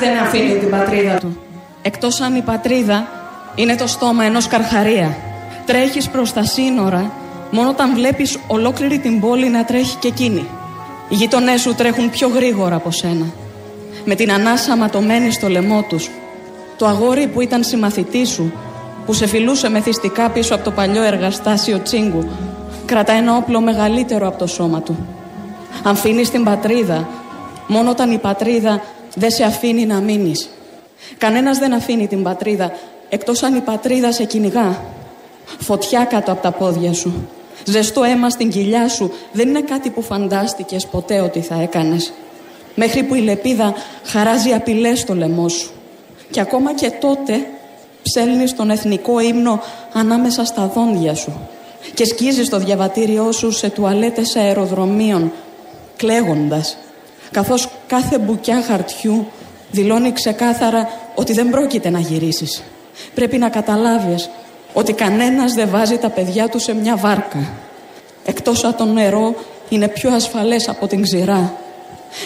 δεν αφήνει την πατρίδα του. Εκτός αν η πατρίδα είναι το στόμα ενός καρχαρία. Τρέχεις προς τα σύνορα μόνο όταν βλέπεις ολόκληρη την πόλη να τρέχει και εκείνη. Οι γείτονές σου τρέχουν πιο γρήγορα από σένα, με την ανάσα ματωμένη στο λαιμό τους. Το αγόρι που ήταν συμμαθητή σου, που σε φιλούσε μεθυστικά πίσω από το παλιό εργαστάσιο Τσίγκου, κρατά ένα όπλο μεγαλύτερο από το σώμα του. Αφήνεις την πατρίδα μόνο όταν η πατρίδα δεν σε αφήνει να μείνεις. Κανένας δεν αφήνει την πατρίδα, εκτός αν η πατρίδα σε κυνηγά. Φωτιά κάτω από τα πόδια σου, ζεστό αίμα στην κοιλιά σου, δεν είναι κάτι που φαντάστηκες ποτέ ότι θα έκανες. Μέχρι που η λεπίδα χαράζει απειλές στο λαιμό σου. Και ακόμα και τότε ψέλνεις τον εθνικό ύμνο ανάμεσα στα δόντια σου και σκίζεις το διαβατήριό σου σε τουαλέτες αεροδρομίων, κλαίγοντας, καθώς κάθε μπουκιά χαρτιού δηλώνει ξεκάθαρα ότι δεν πρόκειται να γυρίσεις. Πρέπει να καταλάβεις ότι κανένας δεν βάζει τα παιδιά του σε μια βάρκα, εκτός αν το νερό είναι πιο ασφαλές από την ξηρά.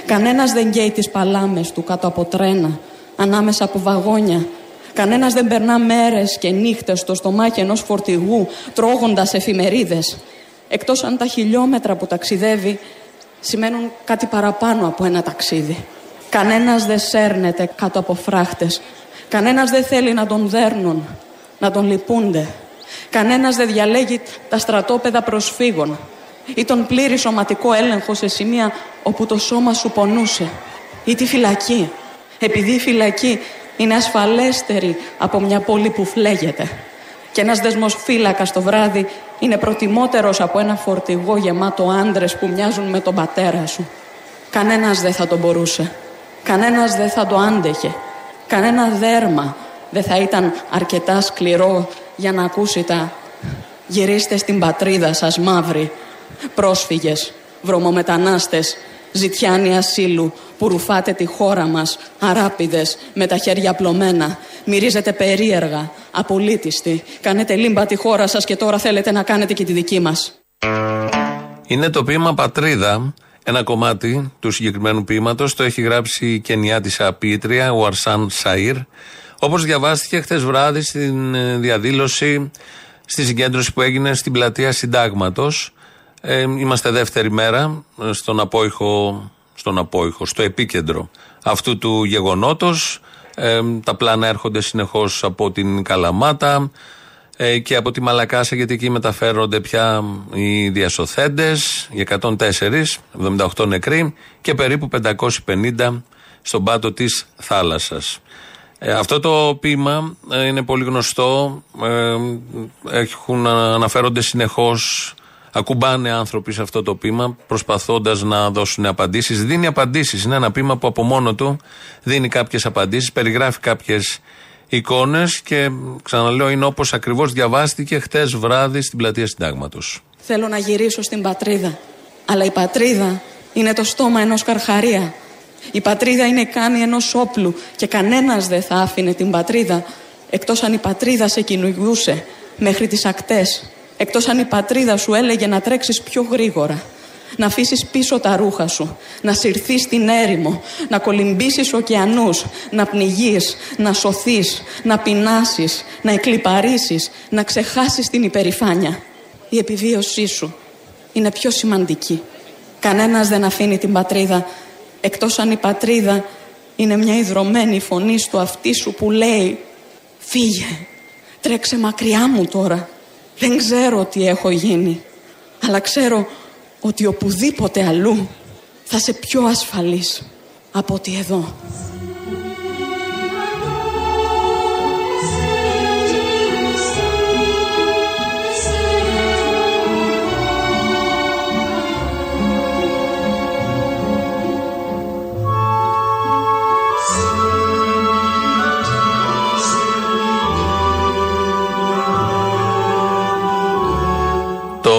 Κανένας δεν καίει τις παλάμες του κάτω από τρένα, ανάμεσα από βαγόνια. Κανένας δεν περνά μέρες και νύχτες στο στομάχι ενός φορτηγού τρώγοντας εφημερίδες, εκτός αν τα χιλιόμετρα που ταξιδεύει σημαίνουν κάτι παραπάνω από ένα ταξίδι. Κανένας δεν σέρνεται κάτω από φράχτες. Κανένας δεν θέλει να τον δέρνουν, να τον λυπούνται. Κανένας δεν διαλέγει τα στρατόπεδα προσφύγων ή τον πλήρη σωματικό έλεγχο σε σημεία όπου το σώμα σου πονούσε, ή τη φυλακή, επειδή η φυλακή είναι ασφαλέστερη από μια πόλη που φλέγεται και ένας δεσμός φύλακας το βράδυ είναι προτιμότερος από ένα φορτηγό γεμάτο άντρες που μοιάζουν με τον πατέρα σου. Κανένας δεν θα τον μπορούσε, κανένας δεν θα το άντεχε, κανένα δέρμα δεν θα ήταν αρκετά σκληρό για να ακούσει τα «γυρίστε στην πατρίδα σας μαύροι, πρόσφυγες, βρωμομετανάστες, ζητιάνοι ασύλου που ρουφάτε τη χώρα μας, αράπηδες με τα χέρια πλωμένα, μυρίζετε περίεργα, απολύτιστοι, κάνετε λίμπα τη χώρα σας και τώρα θέλετε να κάνετε και τη δική μας». Είναι το ποίημα «Πατρίδα». Ένα κομμάτι του συγκεκριμένου ποίηματος το έχει γράψει η Κενιάτισσα ποιήτρια Γουαρσάν Σάιρ, όπως διαβάστηκε χτες βράδυ στην διαδήλωση, στη συγκέντρωση που έγινε στην πλατεία Συντάγματος. Είμαστε δεύτερη μέρα στον απόϊχο, στο επίκεντρο αυτού του γεγονότος. Τα πλάνα έρχονται συνεχώς από την Καλαμάτα και από τη Μαλακάσα, γιατί εκεί μεταφέρονται πια οι διασωθέντες, οι 104, 78 νεκροί και περίπου 550 στον πάτο της θάλασσας. Αυτό το ποίημα είναι πολύ γνωστό, αναφέρονται συνεχώς, ακουμπάνε άνθρωποι σε αυτό το ποίημα προσπαθώντας να δώσουν απαντήσεις. Δίνει απαντήσεις, είναι ένα ποίημα που από μόνο του δίνει κάποιες απαντήσεις, περιγράφει κάποιες εικόνες και ξαναλέω είναι όπως ακριβώς διαβάστηκε χτες βράδυ στην πλατεία Συντάγματος. Θέλω να γυρίσω στην πατρίδα, αλλά η πατρίδα είναι το στόμα ενός καρχαρία. Η πατρίδα είναι κάνει ενός όπλου και κανένας δεν θα άφηνε την πατρίδα, εκτός αν η πατρίδα σε κυνηγούσε μέχρι τις ακτές. Εκτός αν η πατρίδα σου έλεγε να τρέξεις πιο γρήγορα, να αφήσεις πίσω τα ρούχα σου, να συρθείς στην έρημο, να κολυμπήσεις ωκεανούς, να πνιγείς, να σωθείς, να πεινάσεις, να εκλιπαρίσεις, να ξεχάσεις την υπερηφάνεια. Η επιβίωσή σου είναι πιο σημαντική. Κανένας δεν αφήνει την πατρίδα, εκτός αν η πατρίδα είναι μια ιδρωμένη φωνή στο αυτί σου που λέει «Φύγε, τρέξε μακριά μου τώρα. Δεν ξέρω τι έχω γίνει, αλλά ξέρω ότι οπουδήποτε αλλού θα είσαι πιο ασφαλής από ότι εδώ».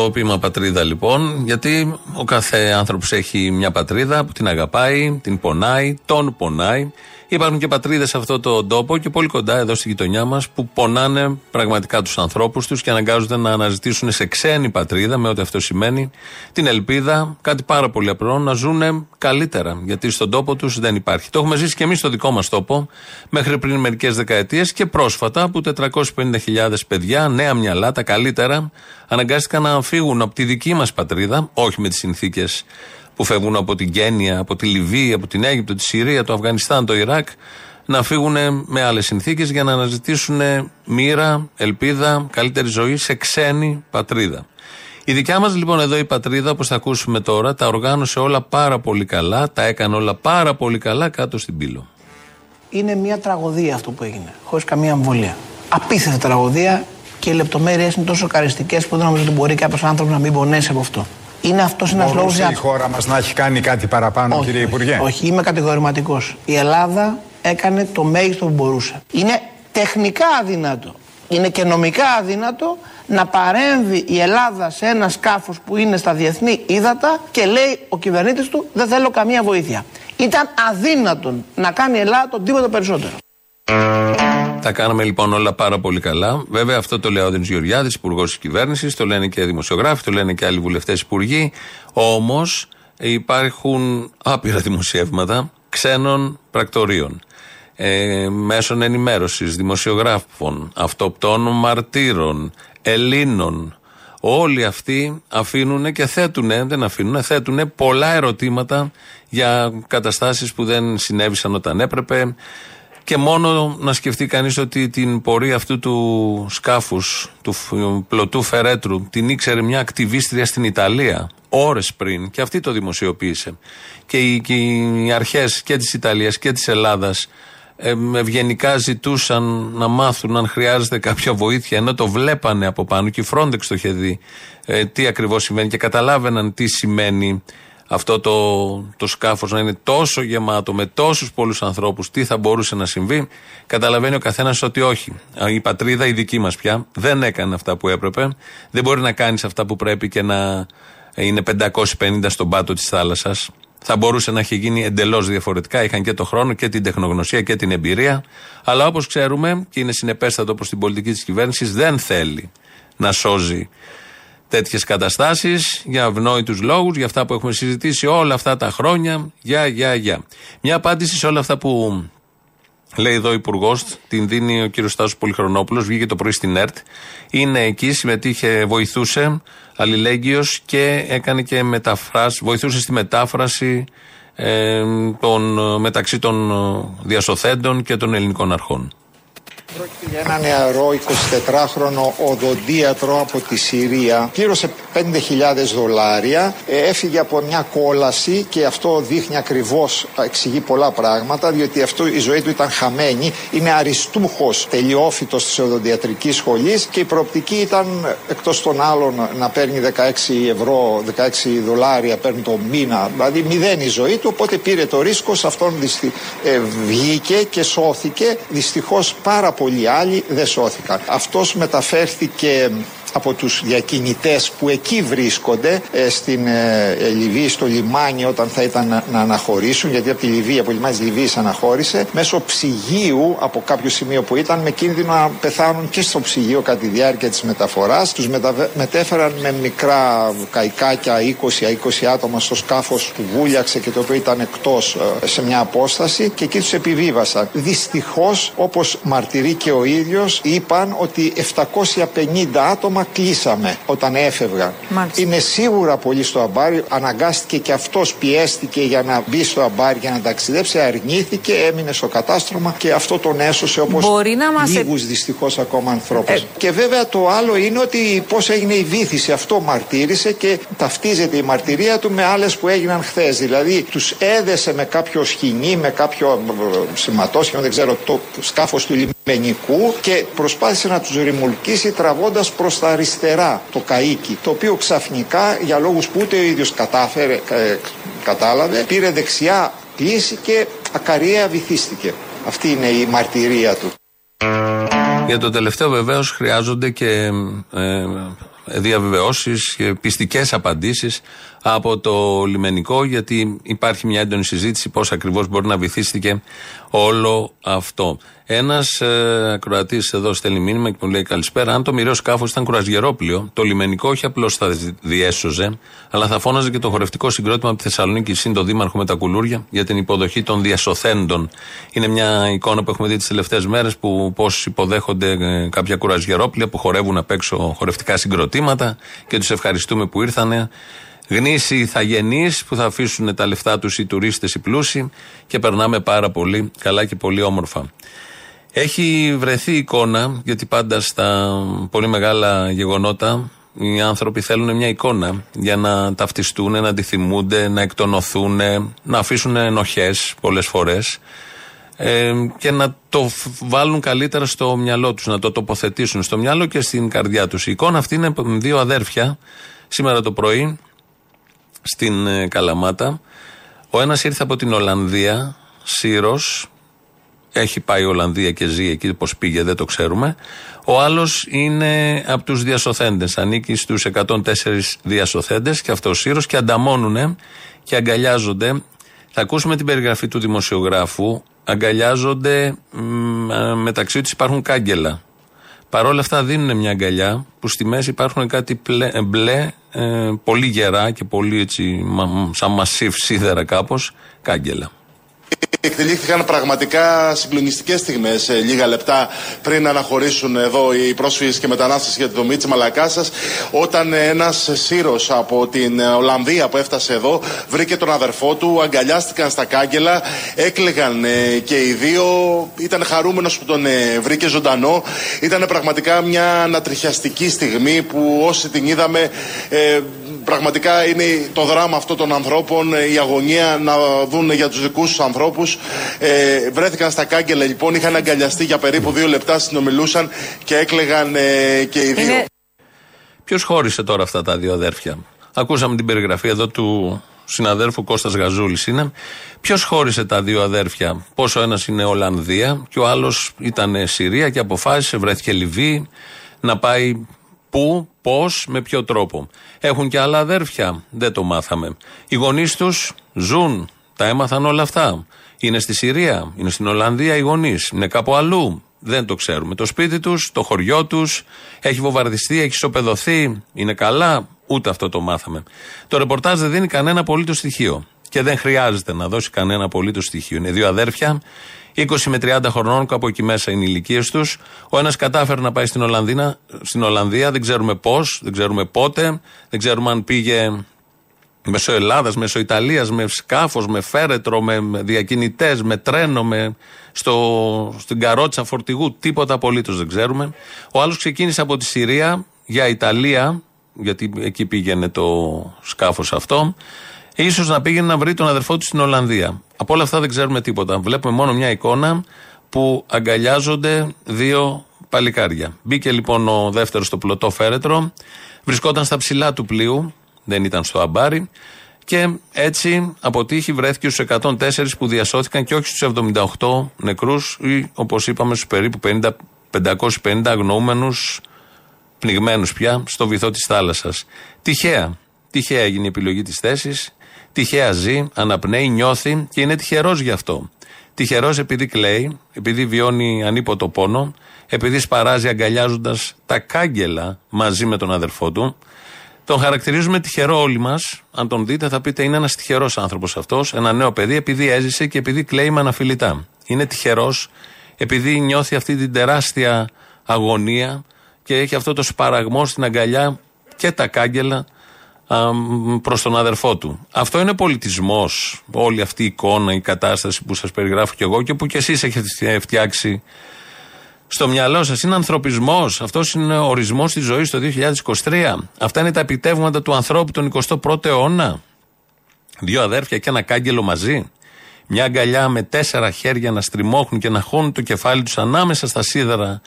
Το ποίημα «Πατρίδα» λοιπόν, γιατί ο κάθε άνθρωπος έχει μια πατρίδα που την αγαπάει, την πονάει, τον πονάει Υπάρχουν και πατρίδες σε αυτόν τον τόπο και πολύ κοντά εδώ στη γειτονιά μας που πονάνε πραγματικά τους ανθρώπους τους και αναγκάζονται να αναζητήσουν σε ξένη πατρίδα, με ό,τι αυτό σημαίνει, την ελπίδα, κάτι πάρα πολύ απλό, να ζουν καλύτερα. Γιατί στον τόπο τους δεν υπάρχει. Το έχουμε ζήσει και εμείς στο δικό μας τόπο μέχρι πριν μερικές δεκαετίες και πρόσφατα που 450.000 παιδιά, νέα μυαλά, τα καλύτερα, αναγκάστηκαν να φύγουν από τη δική μας πατρίδα, όχι με τις συνθήκες που φεύγουν από την Κένια, από τη Λιβύη, από την Αίγυπτο, τη Συρία, το Αφγανιστάν, το Ιράκ, να φύγουν με άλλες συνθήκες για να αναζητήσουν μοίρα, ελπίδα, καλύτερη ζωή σε ξένη πατρίδα. Η δικιά μας λοιπόν εδώ η πατρίδα, όπως θα ακούσουμε τώρα, τα οργάνωσε όλα πάρα πολύ καλά, τα έκανε όλα πάρα πολύ καλά κάτω στην Πύλο. Είναι μια τραγωδία αυτό που έγινε, χωρίς καμία αμβολία. Απίστευτη τραγωδία και οι λεπτομέρειες είναι τόσο σοκαριστικές που δεν νομίζω ότι μπορεί κάποιος άνθρωπος να μην πονέσει από αυτό. Είναι αυτός ένας λόγος. Μπορούσε η χώρα μας να έχει κάνει κάτι παραπάνω, όχι, κύριε Υπουργέ? Όχι, είμαι κατηγορηματικός. Η Ελλάδα έκανε το μέγιστο που μπορούσε. Είναι τεχνικά αδύνατο, είναι και νομικά αδύνατο να παρέμβει η Ελλάδα σε ένα σκάφος που είναι στα διεθνή ύδατα και λέει ο κυβερνήτης του δεν θέλω καμία βοήθεια. Ήταν αδύνατον να κάνει η Ελλάδα τον τίποτα περισσότερο. Τα κάναμε λοιπόν όλα πάρα πολύ καλά. Βέβαια, αυτό το λέει ο Άδωνις Γεωργιάδης, υπουργός της κυβέρνησης, το λένε και δημοσιογράφοι, το λένε και άλλοι βουλευτές υπουργοί. Όμως υπάρχουν άπειρα δημοσιεύματα ξένων πρακτορείων, μέσων ενημέρωσης, δημοσιογράφων, αυτοπτών μαρτύρων, Ελλήνων. Όλοι αυτοί αφήνουν και θέτουν πολλά ερωτήματα για καταστάσεις που δεν συνέβησαν όταν έπρεπε. Και μόνο να σκεφτεί κανείς ότι την πορεία αυτού του σκάφους, του πλωτού φερέτρου, την ήξερε μια ακτιβίστρια στην Ιταλία ώρες πριν και αυτή το δημοσιοποίησε. Και οι αρχές και της Ιταλίας και της Ελλάδας ευγενικά ζητούσαν να μάθουν αν χρειάζεται κάποια βοήθεια, ενώ το βλέπανε από πάνω και η Frontex το είχε δει τι ακριβώς σημαίνει και καταλάβαιναν τι σημαίνει αυτό το σκάφος να είναι τόσο γεμάτο με τόσους πολλούς ανθρώπους, τι θα μπορούσε να συμβεί. Καταλαβαίνει ο καθένας ότι όχι, η πατρίδα η δική μας πια δεν έκανε αυτά που έπρεπε, δεν μπορεί να κάνεις αυτά που πρέπει και να είναι 550 στον πάτο της θάλασσας. Θα μπορούσε να έχει γίνει εντελώς διαφορετικά, είχαν και το χρόνο και την τεχνογνωσία και την εμπειρία, αλλά όπως ξέρουμε και είναι συνεπέστατο προς την πολιτική της κυβέρνησης, δεν θέλει να σώζει τέτοιες καταστάσεις για αυνόητους λόγους, για αυτά που έχουμε συζητήσει όλα αυτά τα χρόνια. Μια απάντηση σε όλα αυτά που λέει εδώ ο Υπουργός την δίνει ο κύριος Στάσος Πολυχρονόπουλος. Βγήκε το πρωί στην ΕΡΤ. Είναι εκεί, συμμετείχε, βοηθούσε αλληλέγγυος και έκανε και μεταφράση, βοηθούσε στη μετάφραση μεταξύ των διασωθέντων και των ελληνικών αρχών. Πρόκειται για ένα νεαρό 24χρονο οδοντίατρο από τη Συρία. Πλήρωσε $5.000. Έφυγε από μια κόλαση και αυτό δείχνει ακριβώς, εξηγεί πολλά πράγματα, διότι αυτό, η ζωή του ήταν χαμένη. Είναι αριστούχος τελειόφυτος της οδοντιατρικής σχολής και η προοπτική ήταν εκτός των άλλων να παίρνει $16 παίρνει το μήνα. Δηλαδή μηδέν η ζωή του, οπότε πήρε το ρίσκο. Σε αυτόν βγήκε και σώθηκε. Δυστυχώς πάρα πολλοί άλλοι δεν σώθηκαν. Αυτός μεταφέρθηκε από τους διακινητές που εκεί βρίσκονται στην Λιβύη, στο λιμάνι, όταν θα ήταν να αναχωρήσουν, γιατί από το λιμάνι της Λιβύης αναχώρησε, μέσω ψυγείου από κάποιο σημείο που ήταν, με κίνδυνο να πεθάνουν και στο ψυγείο κατά τη διάρκεια της μεταφοράς. Τους μετέφεραν με μικρά καϊκάκια 20-20 άτομα στο σκάφος που βούλιαξε και το οποίο ήταν εκτός σε μια απόσταση και εκεί τους επιβίβασαν. Δυστυχώς, όπως μαρτυρεί και ο ίδιος, είπαν ότι 750 άτομα κλείσαμε όταν έφευγαν. Μάλιστα. Είναι σίγουρα πολύ στο αμπάρι. Αναγκάστηκε και αυτός, πιέστηκε για να μπει στο αμπάρι για να ταξιδέψει. Αρνήθηκε, έμεινε στο κατάστρωμα και αυτό τον έσωσε, όπως λίγους δυστυχώς ακόμα ανθρώπους. Και βέβαια το άλλο είναι ότι πώς έγινε η βήθηση. Αυτό μαρτύρησε και ταυτίζεται η μαρτυρία του με άλλες που έγιναν χθες. Δηλαδή τους έδεσε με κάποιο σχοινί, με κάποιο σηματόσχημα, δεν ξέρω, το σκάφος του λιμενικού και προσπάθησε να τους ρημουλκίσει τραβώντας προς τα αριστερά το καΐκι, το οποίο ξαφνικά, για λόγους που ούτε ο ίδιος κατάλαβε, πήρε δεξιά, κλείστηκε, ακαριέα βυθίστηκε. Αυτή είναι η μαρτυρία του. Για το τελευταίο βεβαίως χρειάζονται και διαβεβαιώσεις και πιστικές απαντήσεις από το λιμενικό, γιατί υπάρχει μια έντονη συζήτηση πώς ακριβώς μπορεί να βυθίστηκε όλο αυτό. Ένας ακροατής εδώ στέλνει μήνυμα και μου λέει καλησπέρα. Αν το μοιραίο σκάφος ήταν κουρασγερόπλοιο, το λιμενικό όχι απλώς θα διέσωζε, αλλά θα φώναζε και το χορευτικό συγκρότημα από τη Θεσσαλονίκη συν το δήμαρχο με τα κουλούρια για την υποδοχή των διασωθέντων. Είναι μια εικόνα που έχουμε δει τις τελευταίες μέρες, που πώς υποδέχονται κάποια κουρασγερόπλοια που χορεύουν απ' έξω χορευτικά συγκροτήματα και τους ευχαριστούμε που ήρθανε. Γνήσιοι ηθαγενείς που θα αφήσουν τα λεφτά τους οι τουρίστες οι πλούσιοι και περνάμε πάρα πολύ καλά και πολύ όμορφα. Έχει βρεθεί εικόνα, γιατί πάντα στα πολύ μεγάλα γεγονότα οι άνθρωποι θέλουν μια εικόνα για να ταυτιστούν, να αντιθυμούνται, να εκτονωθούν, να αφήσουν ενοχές πολλές φορές και να το βάλουν καλύτερα στο μυαλό τους, να το τοποθετήσουν στο μυαλό και στην καρδιά τους. Η εικόνα αυτή είναι δύο αδέρφια σήμερα το πρωί στην Καλαμάτα. Ο ένας ήρθε από την Ολλανδία, Σύρος, έχει πάει η Ολλανδία και ζει εκεί, πώς πήγε δεν το ξέρουμε. Ο άλλος είναι από τους διασωθέντες, ανήκει στους 104 διασωθέντες και αυτός ο Σύρος, και ανταμώνουνε και αγκαλιάζονται. Θα ακούσουμε την περιγραφή του δημοσιογράφου. Αγκαλιάζονται, μεταξύ τους υπάρχουν κάγκελα. Παρ' όλα αυτά δίνουν μια αγκαλιά που στη μέση υπάρχουν κάτι μπλε, πολύ γερά και πολύ έτσι σαν μασίφ σίδερα κάπως, κάγκελα. Εκτελήχθηκαν πραγματικά συγκλονιστικές στιγμές λίγα λεπτά πριν αναχωρήσουν εδώ οι πρόσφυγες και μετανάστες για τη δομή της Μαλακάσας, όταν ένας Σύρος από την Ολλανδία που έφτασε εδώ βρήκε τον αδερφό του, αγκαλιάστηκαν στα κάγκελα, έκλαιγαν και οι δύο, ήταν χαρούμενος που τον βρήκε ζωντανό. Ήταν πραγματικά μια ανατριχιαστική στιγμή που όσοι την είδαμε, πραγματικά είναι το δράμα αυτό των ανθρώπων, η αγωνία να δουν για τους δικούς τους ανθρώπους. Βρέθηκαν στα κάγκελα λοιπόν, είχαν αγκαλιαστεί για περίπου 2 λεπτά, συνομιλούσαν και έκλαιγαν και οι δύο. Ποιος χώρισε τώρα αυτά τα δύο αδέρφια? Ακούσαμε την περιγραφή εδώ του συναδέρφου, Κώστας Γαζούλης είναι. Ποιος χώρισε τα δύο αδέρφια? Πόσο ένας είναι Ολλανδία και ο άλλος ήταν Συρία και αποφάσισε, βρέθηκε Λιβύη, να πάει πού, πώς, με ποιο τρόπο. Έχουν και άλλα αδέρφια, δεν το μάθαμε. Οι γονείς τους ζουν, τα έμαθαν όλα αυτά. Είναι στη Συρία, είναι στην Ολλανδία οι γονείς, είναι κάπου αλλού, δεν το ξέρουμε. Το σπίτι τους, το χωριό τους, έχει βομβαρδιστεί, έχει ισοπεδωθεί, είναι καλά, ούτε αυτό το μάθαμε. Το ρεπορτάζ δεν δίνει κανένα απολύτως στοιχείο και δεν χρειάζεται να δώσει κανένα απολύτως στοιχείο. Είναι δύο αδέρφια, 20 με 30 χρονών, κάπου εκεί μέσα είναι οι ηλικίες τους. Ο ένας κατάφερε να πάει στην Ολλανδία, δεν ξέρουμε πώς, δεν ξέρουμε πότε, δεν ξέρουμε αν πήγε μέσω Ελλάδας, μέσω Ιταλίας, με σκάφος, με φέρετρο, με διακινητές, με τρένο, στην καρότσα φορτηγού, τίποτα απολύτως δεν ξέρουμε. Ο άλλος ξεκίνησε από τη Συρία για Ιταλία, γιατί εκεί πήγαινε το σκάφος αυτό. Ίσως να πήγαινε να βρει τον αδερφό του στην Ολλανδία. Από όλα αυτά δεν ξέρουμε τίποτα. Βλέπουμε μόνο μια εικόνα που αγκαλιάζονται δύο παλικάρια. Μπήκε λοιπόν ο δεύτερος στο πλωτό φέρετρο, βρισκόταν στα ψηλά του πλοίου, δεν ήταν στο αμπάρι, και έτσι από τύχη βρέθηκε στους 104 που διασώθηκαν και όχι στους 78 νεκρούς ή όπως είπαμε στους περίπου 550 αγνοούμενους, πνιγμένους πια, στο βυθό της θάλασσας. Τυχαία έγινε η επιλογή της θέσης, τυχαία ζει, αναπνέει, νιώθει και είναι τυχερός γι' αυτό. Τυχερός επειδή κλαίει, επειδή βιώνει ανίποτο πόνο, επειδή σπαράζει αγκαλιάζοντας τα κάγκελα μαζί με τον αδερφό του. Τον χαρακτηρίζουμε τυχερό όλοι μας. Αν τον δείτε θα πείτε είναι ένας τυχερός άνθρωπος αυτός, ένα νέο παιδί, επειδή έζησε και επειδή κλαίει με αναφιλητά. Είναι τυχερός επειδή νιώθει αυτή την τεράστια αγωνία και έχει αυτό το σπαραγμό στην αγκαλιά και τα κάγκελα προς τον αδερφό του. Αυτό είναι πολιτισμός, όλη αυτή η εικόνα, η κατάσταση που σας περιγράφω και εγώ και που κι εσείς έχετε φτιάξει στο μυαλό σας. Είναι ανθρωπισμός, αυτός είναι ο ορισμός της ζωής το 2023. Αυτά είναι τα επιτεύγματα του ανθρώπου τον 21ο αιώνα. Δύο αδέρφια και ένα κάγκελο μαζί. Μια αγκαλιά με 4 χέρια να στριμώχνουν και να χώνουν το κεφάλι τους ανάμεσα στα σίδερα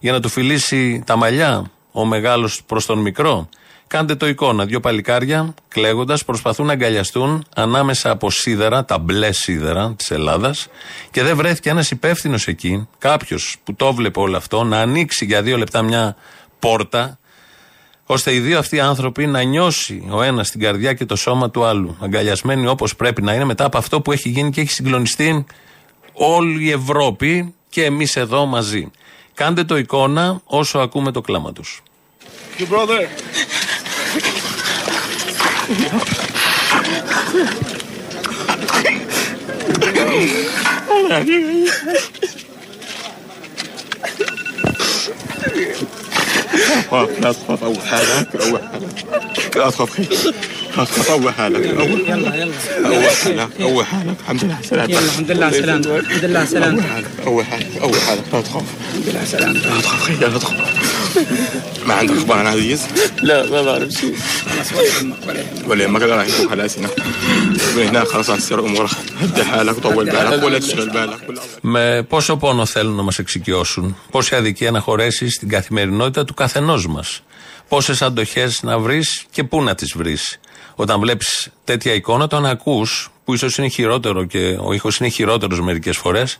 για να του φιλήσει τα μαλλιά ο μεγάλος προς τον μικρό. Κάντε το εικόνα, 2 παλικάρια κλαίγοντας προσπαθούν να αγκαλιαστούν ανάμεσα από σίδερα, τα μπλε σίδερα της Ελλάδας, και δεν βρέθηκε ένας υπεύθυνος εκεί, κάποιος που το βλέπε όλο αυτό, να ανοίξει για 2 λεπτά μια πόρτα ώστε οι δύο αυτοί άνθρωποι να νιώσει ο ένας την καρδιά και το σώμα του άλλου, αγκαλιασμένοι όπως πρέπει να είναι μετά από αυτό που έχει γίνει και έχει συγκλονιστεί όλη η Ευρώπη και εμείς εδώ μαζί. Κάντε το εικόνα όσο ακούμε το κλάμα τους. Your brother. Με πόσο πόνο θέλουν να μας εξοικειώσουν, πόση αδικία να χωρέσει στην καθημερινότητα του καθενός μας, πόσες αντοχές να βρεις και πού να τις βρεις. Όταν βλέπεις τέτοια εικόνα, το να ακούς, που ίσως είναι χειρότερο και ο ήχος είναι χειρότερος μερικές φορές,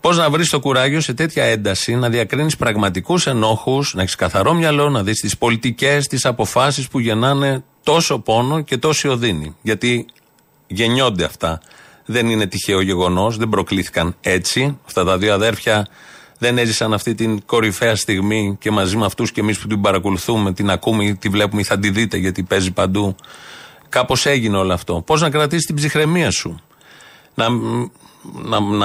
πώς να βρεις το κουράγιο σε τέτοια ένταση να διακρίνεις πραγματικούς ενόχους, να έχεις καθαρό μυαλό, να δεις τις πολιτικές, τις αποφάσεις που γεννάνε τόσο πόνο και τόση οδύνη. Γιατί γεννιόνται αυτά. Δεν είναι τυχαίο γεγονός, δεν προκλήθηκαν έτσι. Αυτά τα δύο αδέρφια δεν έζησαν αυτή την κορυφαία στιγμή και μαζί με αυτούς και εμείς που την παρακολουθούμε, την ακούμε ή τη βλέπουμε ή θα τη δείτε γιατί παίζει παντού. Κάπως έγινε όλο αυτό. Πώς να κρατήσεις την ψυχραιμία σου. Να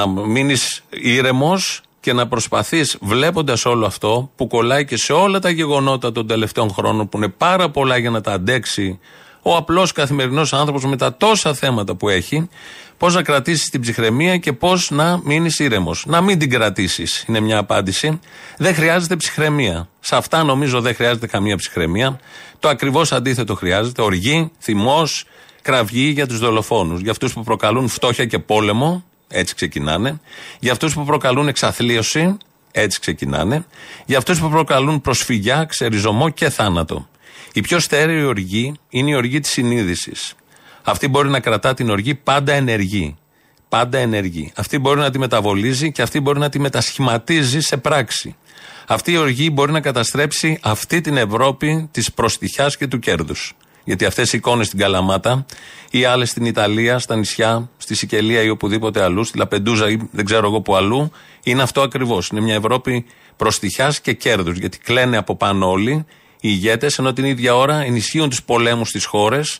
μείνεις ήρεμος και να προσπαθείς βλέποντας όλο αυτό που κολλάει και σε όλα τα γεγονότα των τελευταίων χρόνων που είναι πάρα πολλά για να τα αντέξει ο απλός καθημερινός άνθρωπος με τα τόσα θέματα που έχει, πώς να κρατήσεις την ψυχραιμία και πώς να μείνεις ήρεμος. Να μην την κρατήσεις είναι μια απάντηση. Δεν χρειάζεται ψυχραιμία. Σε αυτά νομίζω δεν χρειάζεται καμία ψυχραιμία. Το ακριβώς αντίθετο χρειάζεται. Οργή, θυμός, κραυγή για τους δολοφόνους. Για αυτούς που προκαλούν φτώχεια και πόλεμο, έτσι ξεκινάνε. Για αυτούς που προκαλούν εξαθλίωση, έτσι ξεκινάνε. Για αυτούς που προκαλούν προσφυγιά, ξεριζωμό και θάνατο. Η πιο στέρεη οργή είναι η οργή της συνείδησης. Αυτή μπορεί να κρατά την οργή πάντα ενεργή. Πάντα ενεργή. Αυτή μπορεί να τη μεταβολίζει και αυτή μπορεί να τη μετασχηματίζει σε πράξη. Αυτή η οργή μπορεί να καταστρέψει αυτή την Ευρώπη της προστιχιάς και του κέρδους. Γιατί αυτές οι εικόνες στην Καλαμάτα ή άλλες στην Ιταλία, στα νησιά, στη Σικελία ή οπουδήποτε αλλού, στη Λαπεντούζα ή δεν ξέρω εγώ που αλλού, είναι αυτό ακριβώς. Είναι μια Ευρώπη προστιχιάς και κέρδους. Γιατί κλαίνε από πάνω όλοι οι ηγέτες, ενώ την ίδια ώρα ενισχύουν τους πολέμους στις χώρες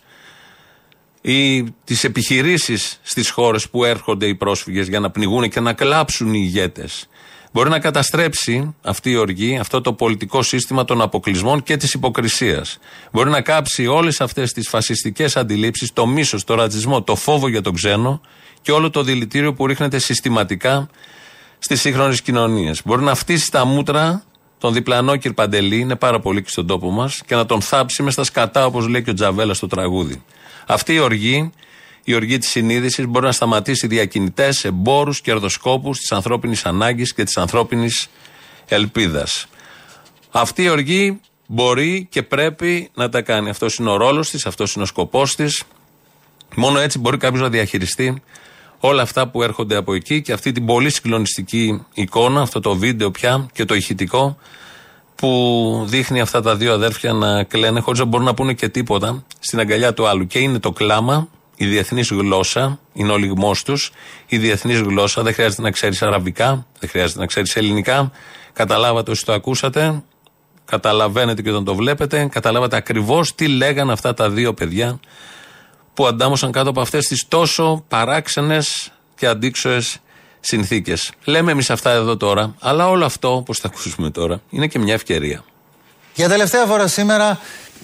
ή τις επιχειρήσεις στις χώρες που έρχονται οι πρόσφυγες για να πνιγούν και να κλάψουν οι ηγέτες. Μπορεί να καταστρέψει αυτή η οργή, αυτό το πολιτικό σύστημα των αποκλεισμών και της υποκρισίας. Μπορεί να κάψει όλες αυτές τις φασιστικές αντιλήψεις, το μίσος, το ρατσισμό, το φόβο για τον ξένο και όλο το δηλητήριο που ρίχνεται συστηματικά στις σύγχρονες κοινωνίες. Μπορεί να φτύσει τα μούτρα τον διπλανό κυρ Παντελή, είναι πάρα πολύ και στον τόπο μας, και να τον θάψει μες στα σκατά, όπως λέει και ο Τζαβέλας στο τραγούδι. Αυτή η οργή, η οργή της συνείδησης, μπορεί να σταματήσει διακινητές, εμπόρους, κερδοσκόπους της ανθρώπινης ανάγκης και της ανθρώπινης ελπίδας. Αυτή η οργή μπορεί και πρέπει να τα κάνει. Αυτός είναι ο ρόλος της, αυτός είναι ο σκοπός της. Μόνο έτσι μπορεί κάποιος να διαχειριστεί όλα αυτά που έρχονται από εκεί και αυτή την πολύ συγκλονιστική εικόνα, αυτό το βίντεο πια και το ηχητικό που δείχνει αυτά τα δύο αδέρφια να κλαίνε χωρίς να μπορούν να πούνε και τίποτα στην αγκαλιά του άλλου. Και είναι το κλάμα, η διεθνής γλώσσα, είναι ο λυγμός τους, η διεθνής γλώσσα. Δεν χρειάζεται να ξέρεις αραβικά, δεν χρειάζεται να ξέρεις ελληνικά. Καταλάβατε όσοι το ακούσατε, καταλαβαίνετε και όταν το βλέπετε, καταλάβατε ακριβώς τι λέγαν αυτά τα δύο παιδιά που αντάμωσαν κάτω από αυτές τις τόσο παράξενες και αντίξωες συνθήκες. Λέμε εμείς αυτά εδώ τώρα, αλλά όλο αυτό, όπως θα ακούσουμε τώρα, είναι και μια ευκαιρία. Για τελευταία φορά σήμερα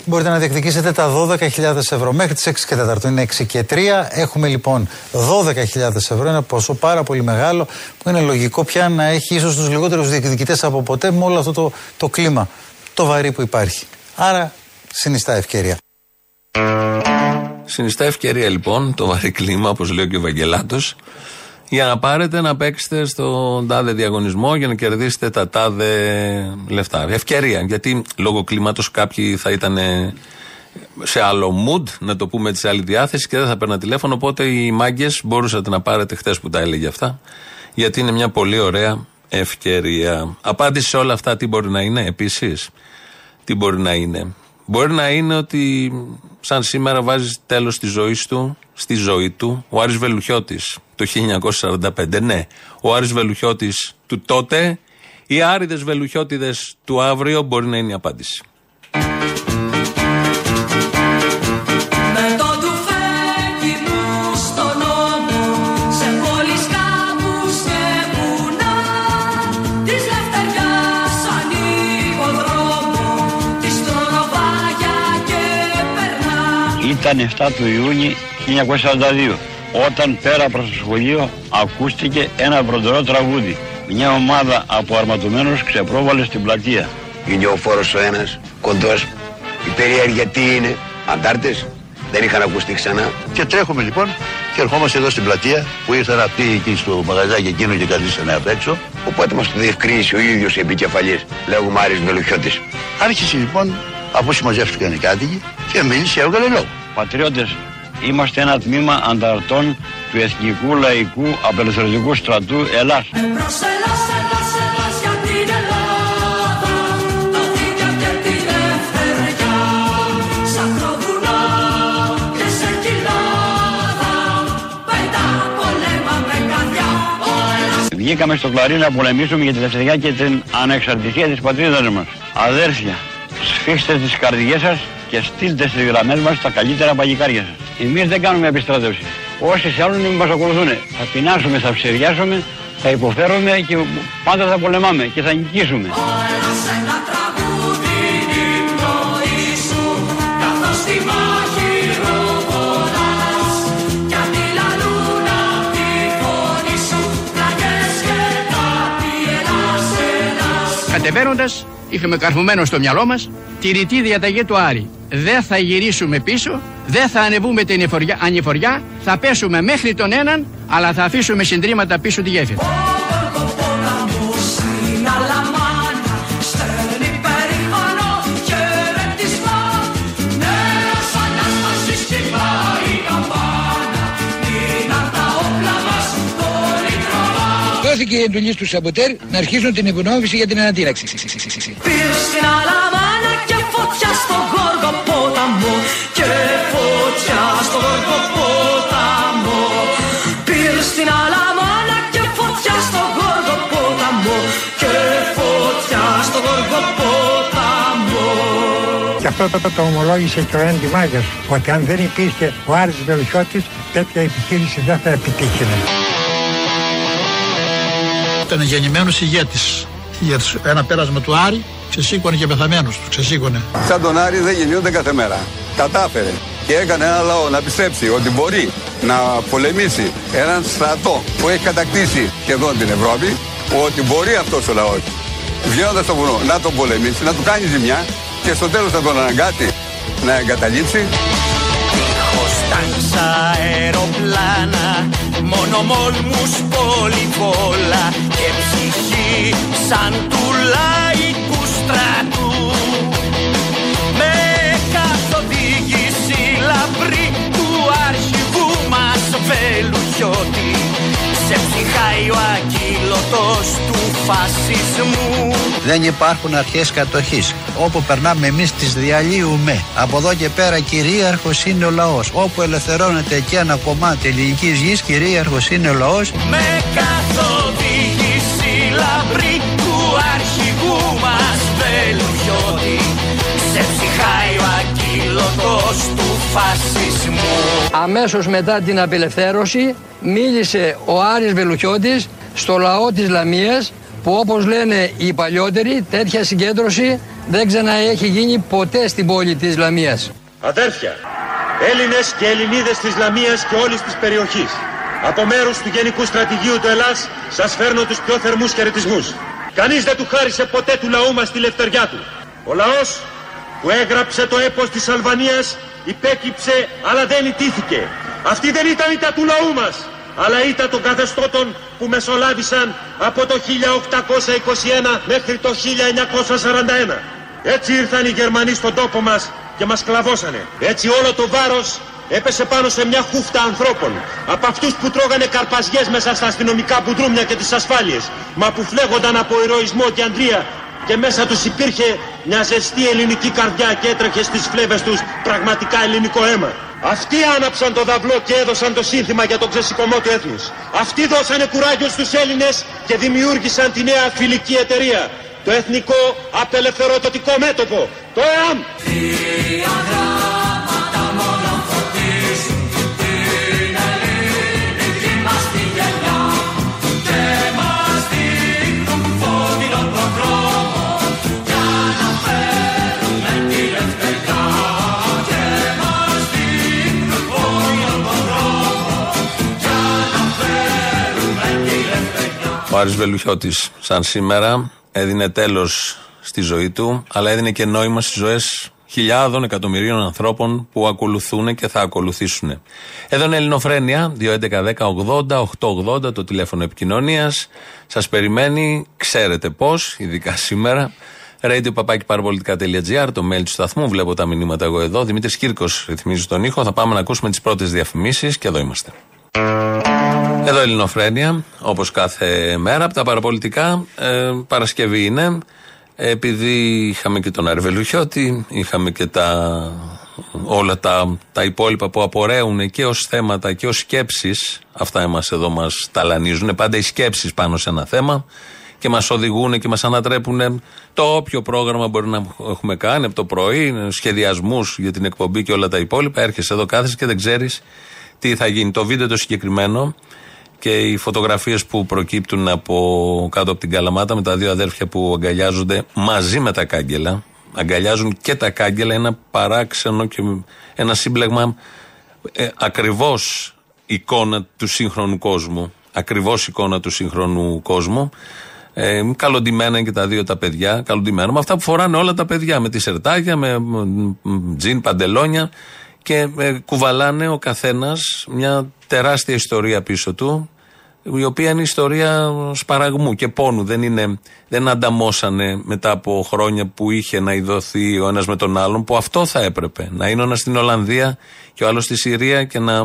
μπορείτε να διεκδικήσετε τα 12.000 ευρώ. Μέχρι τις 6 και 4, είναι 6 και 3. Έχουμε λοιπόν 12.000 ευρώ, ένα ποσό πάρα πολύ μεγάλο που είναι λογικό πια να έχει ίσως τους λιγότερους διεκδικητές από ποτέ με όλο αυτό το κλίμα, το βαρύ που υπάρχει. Άρα συνιστά ευκαιρία. Συνιστά ευκαιρία λοιπόν το βαρύ κλίμα, όπως λέει και ο Ευαγγελάτος, για να πάρετε να παίξετε στον τάδε διαγωνισμό για να κερδίσετε τα τάδε λεφτά. Ευκαιρία, γιατί λόγω κλίματος κάποιοι θα ήταν σε άλλο mood, να το πούμε, σε άλλη διάθεση και δεν θα παίρναν τηλέφωνο, οπότε οι μάγκες μπορούσατε να πάρετε χτες που τα έλεγε αυτά, γιατί είναι μια πολύ ωραία ευκαιρία. Απάντηση σε όλα αυτά τι μπορεί να είναι επίσης, τι μπορεί να είναι. Μπορεί να είναι ότι σαν σήμερα βάζει τέλος στη ζωή του, ο Άρης Βελουχιώτης το 1945, ναι, ο Άρης Βελουχιώτης του τότε, οι Άριδες Βελουχιώτιδες του αύριο, μπορεί να είναι η απάντηση. Ήταν 7 του Ιούνιου 1942, όταν πέρα προς το σχολείο ακούστηκε ένα βροντερό τραγούδι. Μια ομάδα από αρματωμένους ξεπρόβαλε στην πλατεία. Ηλιοφόρος ο ένας, κοντός. Η περιέργεια τι είναι, αντάρτες, δεν είχαν ακουστεί ξανά. Και τρέχουμε λοιπόν και ερχόμαστε εδώ στην πλατεία που ήρθαν αυτοί εκεί στο μαγαζάκι εκείνο και καθίσανε απ' έξω. Οπότε μας το διευκρίνησε ο ίδιος επικεφαλής, λέγουμε Άρης Βελουχιώτης. Άρχισε λοιπόν, αφού συμμαζεύτηκαν οι κάτοικοι, και μίλησε, έβγαλε λόγο. Πατριώτες, είμαστε ένα τμήμα ανταρτών του Εθνικού Λαϊκού Απελευθερωτικού Στρατού Ελλάς. Βγήκαμε στο Κλαρί να πολεμήσουμε για τη δευτεριά και την ανεξαρτησία της πατρίδας μας. Αδέρφια, σφίξτε τις καρδιές σας και στείλτε στις γραμμές μας τα καλύτερα παγικάρια σας. Εμείς δεν κάνουμε επιστράτευση. Όσοι θέλουν μην μας ακολουθούν. Θα πεινάσουμε, θα ψηριάσουμε, θα υποφέρουμε και πάντα θα πολεμάμε και θα νικήσουμε. Κατεβαίνοντας, είχαμε καρφωμένο στο μυαλό μας τη ρητή διαταγή του Άρη. Δεν θα γυρίσουμε πίσω, δεν θα ανεβούμε την ανηφοριά, θα πέσουμε μέχρι τον έναν, αλλά θα αφήσουμε συντρίμματα πίσω τη γέφυρα. Δόθηκε η εντολή στους σαμποτέρ να αρχίσουν την υπονόμευση για την ανατήραξη. Και αυτό το ομολόγησε και ο Έντι Μάγκας, ότι αν δεν υπήρχε ο Άρης Βελουχιώτης, τέτοια επιχείρηση δεν θα επιτύχαινε. Ήταν γεννημένος ηγέτης. Για ένα πέρασμα του Άρη ξεσήκωνε και πεθαμένος του, ξεσήκωνε. Σαν τον Άρη δεν γινούνται κάθε μέρα. Κατάφερε και έκανε ένα λαό να πιστέψει ότι μπορεί να πολεμήσει έναν στρατό που έχει κατακτήσει σχεδόν την Ευρώπη, ότι μπορεί αυτός ο λαός, βγαίνοντας στο βουνό, να τον πολεμήσει, να του κάνει ζημιά και στο τέλος να τον αναγκάσει να εγκαταλείψει. Στα αεροπλάνα, μόνο μόλμους πολύ πολλά και ψυχή σαν του λαϊκού στρατού. Με καθοδήγηση λαμπρή του αρχηγού μας Βελουχιώτη, σε ψυχάει ο ακύλωτος του φασισμού. Δεν υπάρχουν αρχές κατοχής. Όπου περνάμε εμείς τις διαλύουμε. Από εδώ και πέρα κυρίαρχος είναι ο λαός. Όπου ελευθερώνεται και ένα κομμάτι ελληνικής γης, κυρίαρχος είναι ο λαός. Με καθοδήγηση λαμπρή του αρχηγού μας Βελουχιώτη, σε ψυχάει ο ακύλωτος του φασισμού. Αμέσως μετά την απελευθέρωση μίλησε ο Άρης Βελουχιώτης στο λαό της Λαμίας, που όπως λένε οι παλιότεροι, τέτοια συγκέντρωση δεν ξαναέχει γίνει ποτέ στην πόλη της Λαμίας. Αδέρφια, Έλληνες και Ελληνίδες της Λαμίας και όλης της περιοχής, από μέρους του Γενικού Στρατηγίου του Ελλάς σας φέρνω τους πιο θερμούς χαιρετισμούς. Κανείς δεν του χάρισε ποτέ του λαού μας τη λευτεριά του. Ο λαός που έγραψε το έπος της Αλβανίας υπέκυψε αλλά δεν ιτήθηκε. Αυτή δεν ήταν η ήττα του λαού μας, αλλά ήττα των καθεστώτων που μεσολάβησαν από το 1821 μέχρι το 1941. Έτσι ήρθαν οι Γερμανοί στον τόπο μας και μας κλαβώσανε. Έτσι όλο το βάρος έπεσε πάνω σε μια χούφτα ανθρώπων, από αυτούς που τρώγανε καρπαζιές μέσα στα αστυνομικά μπουντρούμια και τις ασφάλειες, μα που φλέγονταν από ηρωισμό και αντρία και μέσα τους υπήρχε μια ζεστή ελληνική καρδιά και έτρεχε στις φλέβες τους πραγματικά ελληνικό αίμα. Αυτοί άναψαν το δαυλό και έδωσαν το σύνθημα για τον ξεσηκωμό του έθνους. Αυτοί δώσανε κουράγιο στους Έλληνες και δημιούργησαν τη νέα φιλική εταιρεία, το Εθνικό Απελευθερωτικό Μέτωπο, το ΕΑΜ. Ο Άρης Βελουχιώτης, σαν σήμερα, έδινε τέλος στη ζωή του, αλλά έδινε και νόημα στις ζωές χιλιάδων, εκατομμυρίων ανθρώπων που ακολουθούν και θα ακολουθήσουν. Εδώ είναι Ελληνοφρένεια, 2.11.10.80.880, το τηλέφωνο επικοινωνίας. Σας περιμένει, ξέρετε πώς, ειδικά σήμερα. radio.parapolitica.gr, το mail του σταθμού. Βλέπω τα μηνύματα εγώ εδώ. Δημήτρης Κύρκος ρυθμίζει τον ήχο. Θα πάμε να ακούσουμε τις πρώτες διαφημίσεις και εδώ είμαστε. Εδώ Ελληνοφρένεια, όπως κάθε μέρα από τα παραπολιτικά, Παρασκευή είναι, επειδή είχαμε και τον Άρη Βελουχιώτη, είχαμε και όλα τα υπόλοιπα που απορρέουν και ως θέματα και ως σκέψεις, αυτά εμάς εδώ μας ταλανίζουν, πάντα οι σκέψεις πάνω σε ένα θέμα και μας οδηγούν και μας ανατρέπουν το όποιο πρόγραμμα μπορεί να έχουμε κάνει από το πρωί, σχεδιασμούς για την εκπομπή και όλα τα υπόλοιπα, έρχεσαι εδώ κάθεσαι και δεν ξέρεις τι θα γίνει. Το βίντεο το συγκεκριμένο και οι φωτογραφίες που προκύπτουν από κάτω από την Καλαμάτα με τα δύο αδέρφια που αγκαλιάζονται μαζί με τα κάγκελα. Αγκαλιάζουν και τα κάγκελα, ένα παράξενο και ένα σύμπλεγμα, ακριβώς εικόνα του σύγχρονου κόσμου. Ακριβώς εικόνα του σύγχρονου κόσμου. Καλοντημένα και τα δύο τα παιδιά. Καλοντημένα με αυτά που φοράνε όλα τα παιδιά, με τη σερτάκια, με τζιν, παντελόνια. Και κουβαλάνε ο καθένας μια τεράστια ιστορία πίσω του, η οποία είναι ιστορία σπαραγμού και πόνου. Δεν ανταμώσανε μετά από χρόνια που είχε να ειδωθεί ο ένας με τον άλλον, που αυτό θα έπρεπε. Να είναι ο ένας στην Ολλανδία και ο άλλος στη Συρία και να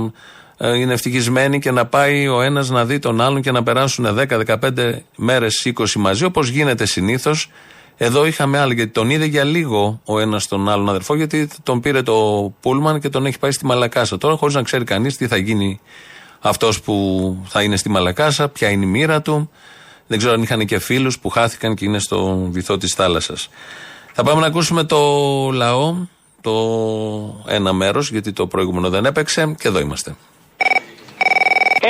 είναι ευτυχισμένοι και να πάει ο ένας να δει τον άλλον και να περάσουν 10-15 μέρες, 20 μαζί, όπως γίνεται συνήθως. Εδώ είχαμε άλλο, γιατί τον είδε για λίγο ο ένας τον άλλον αδερφό, γιατί τον πήρε το πούλμαν και τον έχει πάει στη Μαλακάσα. Τώρα, χωρίς να ξέρει κανείς τι θα γίνει αυτός που θα είναι στη Μαλακάσα, ποια είναι η μοίρα του. Δεν ξέρω αν είχαν και φίλους που χάθηκαν και είναι στο βυθό της θάλασσας. Θα πάμε να ακούσουμε το λαό, το ένα μέρος, γιατί το προηγούμενο δεν έπαιξε, και εδώ είμαστε.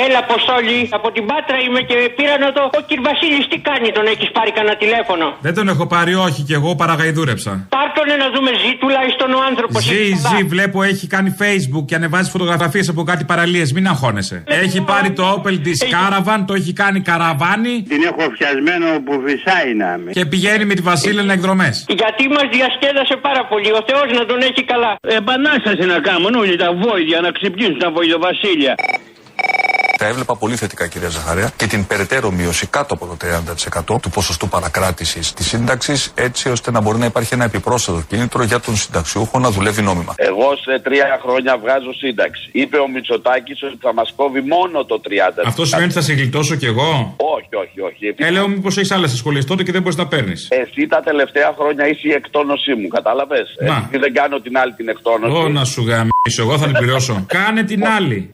Έλα, Αποστόλη, από την Πάτρα είμαι και πήραν εδώ. Ο κ. Βασίλης τι κάνει, τον έχεις πάρει κανένα τηλέφωνο? Δεν τον έχω πάρει, όχι, και εγώ παραγαϊδούρεψα. Πάρτονε να δούμε, ζει τουλάχιστον ο άνθρωπος. Ζει, βλέπω έχει κάνει Facebook και ανεβάζει φωτογραφίες από κάτι παραλίες, μην αγχώνεσαι. Έχει πάρει το Opel της Caravan, το έχει κάνει καραβάνι. Την έχω φτιασμένο που φυσάει να με. Και πηγαίνει με τη Βασίλη να εκδρομές. Γιατί μας διασκέδασε πάρα πολύ, ο Θεός να τον έχει καλά. Επανάσταση να κάνουν όλοι τα βόηδια, να ξυπνήσουν τα βόηδια Βασίλια. Τα έβλεπα πολύ θετικά, κυρία Ζαχαρέα, και την περαιτέρω μείωση κάτω από το 30% του ποσοστού παρακράτησης της σύνταξης, έτσι ώστε να μπορεί να υπάρχει ένα επιπρόσθετο κίνητρο για τον συνταξιούχο να δουλεύει νόμιμα. Εγώ σε 3 χρόνια βγάζω σύνταξη. Είπε ο Μητσοτάκης ότι θα μας κόβει μόνο το 30%. Αυτό σημαίνει ότι θα σε γλιτώσω κι εγώ? Όχι. Λέω μήπως έχεις άλλες ασχολίες τότε και δεν μπορείς να παίρνεις. Εσύ τα τελευταία χρόνια είσαι η εκτόνωσή μου, κατάλαβες? Δεν κάνω την άλλη την εκτόνωση. Ω, να σου γαμίσω, εγώ θα την πληρώσω. Κάνε την άλλη.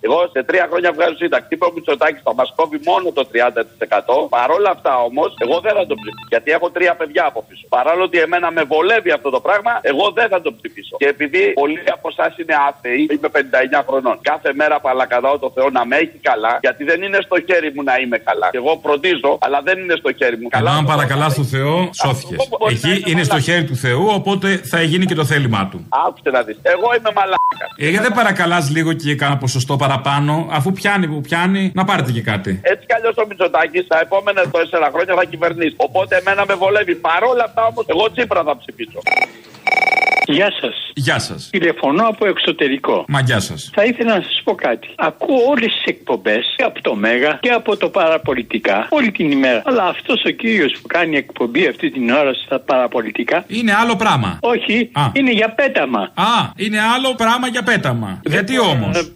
Εγώ σε 3 χρόνια. Για βγάζω σύνταξη. Είπε ο Μητσοτάκης θα μας κόβει μόνο το 30%. Παρόλα αυτά όμως, εγώ δεν θα το ψηφίσω. Γιατί έχω 3 παιδιά από πίσω. Παρόλο ότι εμένα με βολεύει αυτό το πράγμα, εγώ δεν θα το ψηφίσω. Και επειδή πολλοί από εσάς είναι άθεοι, είμαι 59 χρονών. Κάθε μέρα παρακαλάω το Θεό να με έχει καλά, γιατί δεν είναι στο χέρι μου να είμαι καλά. Εγώ φροντίζω, αλλά δεν είναι στο χέρι μου. Καλά, αν παρακαλάς το Θεό, σώθηκες. Εκεί είναι στο χέρι του Θεού, οπότε θα γίνει και το θέλημά του. Άκουσε να δεις. Εγώ είμαι μαλάκα. Δεν παρακαλάς λίγο και κάνα ποσοστό παραπάνω, αφού πιάνει, να πάρετε και κάτι. Έτσι κι αλλιώς ο Μητσοτάκης τα επόμενα 4 χρόνια θα κυβερνήσει. Οπότε εμένα με βολεύει. Παρόλα αυτά όμως, εγώ Τσίπρα θα ψηφίσω. Γεια σας. Γεια σας. Τηλεφωνώ από εξωτερικό. Μα γεια σας. Θα ήθελα να σας πω κάτι. Ακούω όλες τις εκπομπές και από το Μέγα και από το Παραπολιτικά όλη την ημέρα. Αλλά αυτός ο κύριος που κάνει εκπομπή αυτή την ώρα στα Παραπολιτικά είναι άλλο πράγμα. Όχι, είναι για πέταμα. Είναι άλλο πράγμα για πέταμα. Γιατί όμως?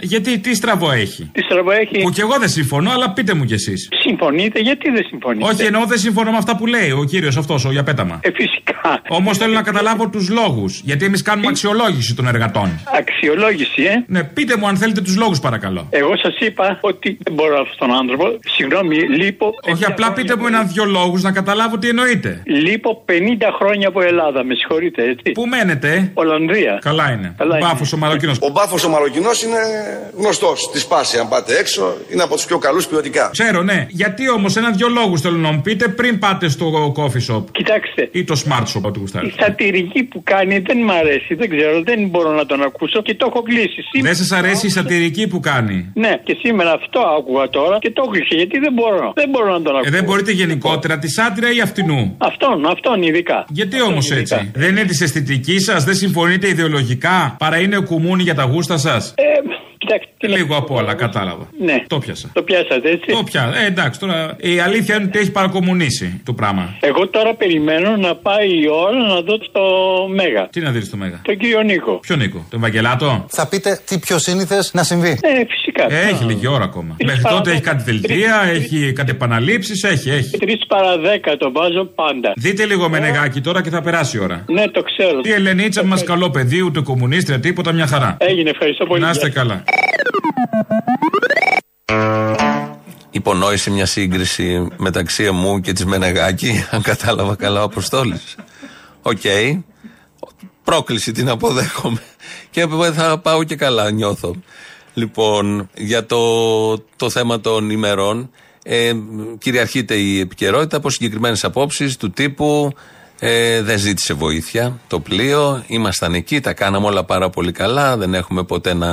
Γιατί τι στραβό έχει? Που κι εγώ δεν συμφωνώ, αλλά πείτε μου κι εσείς. συμφωνείτε, γιατί δεν συμφωνείτε? Όχι, εννοώ δεν συμφωνώ με αυτά που λέει ο κύριος αυτός για πέταμα. Φυσικά. Όμως θέλω να καταλάβω τους λόγους. Γιατί εμείς κάνουμε αξιολόγηση των εργατών. Αξιολόγηση, Ναι, πείτε μου αν θέλετε τους λόγους, παρακαλώ. Εγώ σας είπα ότι δεν μπορώ αυτόν τον άνθρωπο. Συγγνώμη, λείπω. Όχι, απλά πείτε μου έναν-δυο λόγους να καταλάβω τι εννοείτε. Λείπω 50 χρόνια από Ελλάδα, με συγχωρείτε. Έτσι. Πού μένετε? Ολλανδία. Καλά είναι. Καλά είναι. Μπάφος ο Μαροκινός. Ο Μπάφος ο Μαροκινός είναι γνωστός στη σπάση. Αν πάτε έξω, είναι από τους πιο καλούς ποιοτικά. Ξέρω, ναι. Γιατί όμως ένα-δυο λόγους θέλω να μου πείτε πριν πάτε στο coffee shop. Κοιτάξτε. Ή το smart shop, ό,τι γουστάρετε. Η σατυρική που κάνει δεν μ' αρέσει. Δεν ξέρω, δεν μπορώ να τον ακούσω και το έχω κλείσει. Δεν σας αρέσει η σατυρική που κάνει? Ναι, και σήμερα αυτό άκουγα τώρα και το κλείσε γιατί δεν μπορώ να τον ακούσω. Δεν μπορείτε γενικότερα τη σάτυρα ή αυτινού? Αυτόν ειδικά. Γιατί όμως έτσι? Ειδικά. Δεν είναι της αισθητικής σας, δεν συμφωνείτε ιδεολογικά, παρά είναι κουμούνι για τα γούστα σας. Λίγο απ' όλα, κατάλαβα. Ναι. Το πιάσα. Το πιάσατε, έτσι. Το πιάσα. Εντάξει, τώρα η αλήθεια είναι ότι έχει παρακομμουνήσει το πράγμα. Εγώ τώρα περιμένω να πάει η ώρα να δω το Μέγα. Τι να δει το Μέγα? Τον κύριο Νίκο. Ποιο Νίκο? Τον Βαγγελάτο. Θα πείτε τι πιο σύνηθες να συμβεί. Ναι, φυσικά. Έχει λίγη ώρα ακόμα. Μέχρι τότε έχει κάτι δελτία, έχει κάτι επαναλήψεις, έχει. 3 παρά 10 το βάζω πάντα. Δείτε λίγο με νεγάκι τώρα και θα περάσει η ώρα. Ναι, το ξέρω. Η Ελενίτσα μας καλό παιδί, ούτε κομμουνίστρια, τίποτα, μια χαρά. Έγινε, ευχαριστώ πολύ. Να είστε καλά. Υπονόησε μια σύγκριση μεταξύ μου και της Μενεγάκη, αν κατάλαβα καλά ο Αποστόλης. Οκ. Okay. Πρόκληση την αποδέχομαι. Και θα πάω και καλά, νιώθω. Λοιπόν, για το θέμα των ημερών, κυριαρχείται η επικαιρότητα από συγκεκριμένες απόψεις του τύπου. Δεν ζήτησε βοήθεια το πλοίο, ήμασταν εκεί, τα κάναμε όλα πάρα πολύ καλά, δεν έχουμε ποτέ να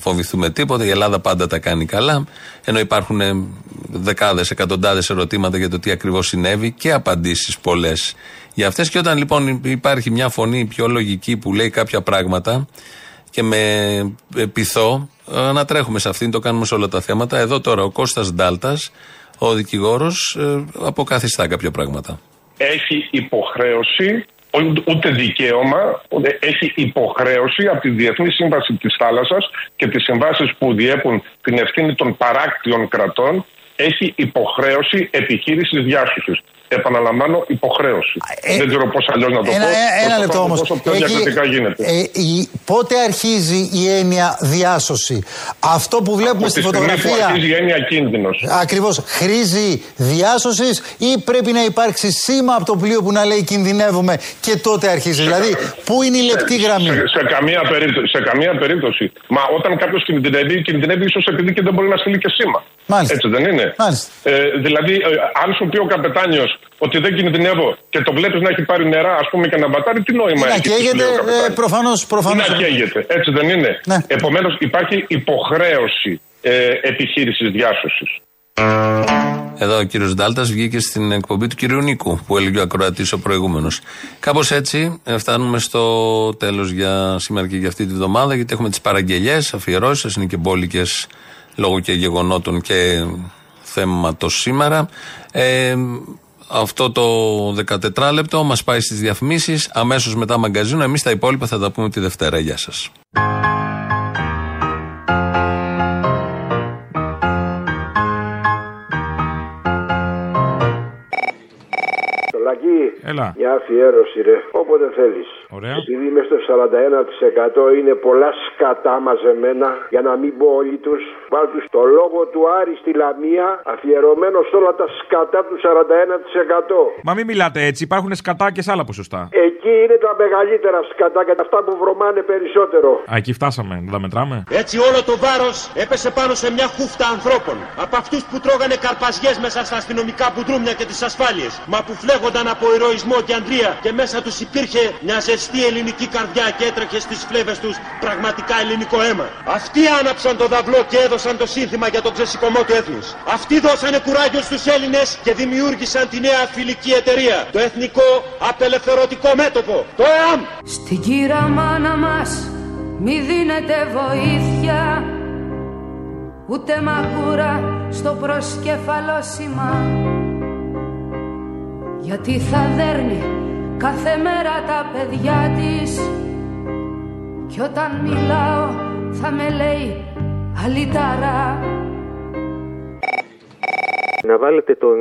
φοβηθούμε τίποτα, η Ελλάδα πάντα τα κάνει καλά, ενώ υπάρχουν δεκάδες, εκατοντάδες ερωτήματα για το τι ακριβώς συνέβη και απαντήσεις πολλές για αυτές, και όταν λοιπόν υπάρχει μια φωνή πιο λογική που λέει κάποια πράγματα και με πειθό να τρέχουμε σε αυτήν, το κάνουμε σε όλα τα θέματα. Εδώ τώρα ο Κώστας Ντάλτας, ο δικηγόρος, αποκαθιστά κάποια πράγματα. Έχει υποχρέωση, ούτε δικαίωμα, έχει υποχρέωση από τη Διεθνή Σύμβαση της Θάλασσας και τις συμβάσεις που διέπουν την ευθύνη των παράκτιων κρατών, έχει υποχρέωση επιχείρησης διάσωσης. Επαναλαμβάνω, υποχρέωση. Δεν ξέρω πώς αλλιώς να το πω. Ένα λεπτό όμως. Πόσο πιο διακριτικά γίνεται. Πότε αρχίζει η έννοια διάσωση? Αυτό που βλέπουμε στη φωτογραφία. Πότε αρχίζει η έννοια κίνδυνος? Ακριβώς. Χρήζει διάσωσης ή πρέπει να υπάρξει σήμα από το πλοίο που να λέει κινδυνεύουμε και τότε αρχίζει? Δηλαδή, πού είναι η λεπτή γραμμή? Σε καμία περίπτωση. Μα όταν κάποιος κινδυνεύει ίσως επειδή και δεν μπορεί να στείλει και σήμα. Μάλιστα. Έτσι δεν είναι? Δηλαδή, αν σου πει ο καπετάνιος ότι δεν κινδυνεύω και το βλέπεις να έχει πάρει νερά, ας πούμε, και να μπατάρει, τι νόημα έχει? Να καίγεται, προφανώς. Να καίγεται, έτσι δεν είναι? Ναι. Επομένως, υπάρχει υποχρέωση επιχείρησης διάσωσης. Εδώ ο κύριος Ντάλτας βγήκε στην εκπομπή του κυρίου Νίκου, που έλεγε ο ακροατής ο προηγούμενος. Κάπως έτσι φτάνουμε στο τέλος για σήμερα και για αυτή τη βδομάδα, γιατί έχουμε τις παραγγελιές, αφιερώσεις, είναι και μπόλικες λόγω και γεγονότων και θέματος σήμερα. Αυτό το 14 λεπτό μας πάει στις διαφημίσεις, αμέσως μετά μαγκαζίνο. Εμείς τα υπόλοιπα θα τα πούμε τη Δευτέρα. Γεια σας. Έλα. Μια αφιέρωση, ρε. Όποτε θέλεις. Ωραία. Επειδή είμαι στο 41% είναι πολλά σκατά μαζεμένα, για να μην πω όλοι τους. Βάλ τους το λόγο του Άρη στη Λαμία, αφιερωμένο σε όλα τα σκατά του 41%. Μα μην μιλάτε έτσι, υπάρχουν σκατά και σε άλλα ποσοστά. Εκεί είναι τα μεγαλύτερα σκατά και αυτά που βρωμάνε περισσότερο. Α, εκεί φτάσαμε, δεν τα μετράμε. Έτσι όλο το βάρος έπεσε πάνω σε μια χούφτα ανθρώπων. Από αυτούς που τρώγανε καρπαζιές μέσα στα αστυνομικά μπουντρούμια και τις ασφάλειες. Μα που φλέγονταν από ηρωισμό και αντρία, και μέσα τους υπήρχε μια ζεστή ελληνική καρδιά και έτρεχε στις φλέβες τους πραγματικά ελληνικό αίμα. Αυτοί άναψαν το δαυλό και έδωσαν το σύνθημα για τον ξεσηκωμό του έθνους. Αυτοί δώσανε κουράγιο στους Έλληνες και δημιούργησαν τη νέα φιλική εταιρεία, το Εθνικό Απελευθερωτικό Μέτωπο, το ΕΑΜ. Στην κύρα μάνα μας μη δίνεται βοήθεια, ούτε μαγούρα στο προσκεφαλό σημά. Γιατί θα δέρνει κάθε μέρα τα παιδιά της, κι όταν μιλάω θα με λέει αλυταρά. Να βάλετε τον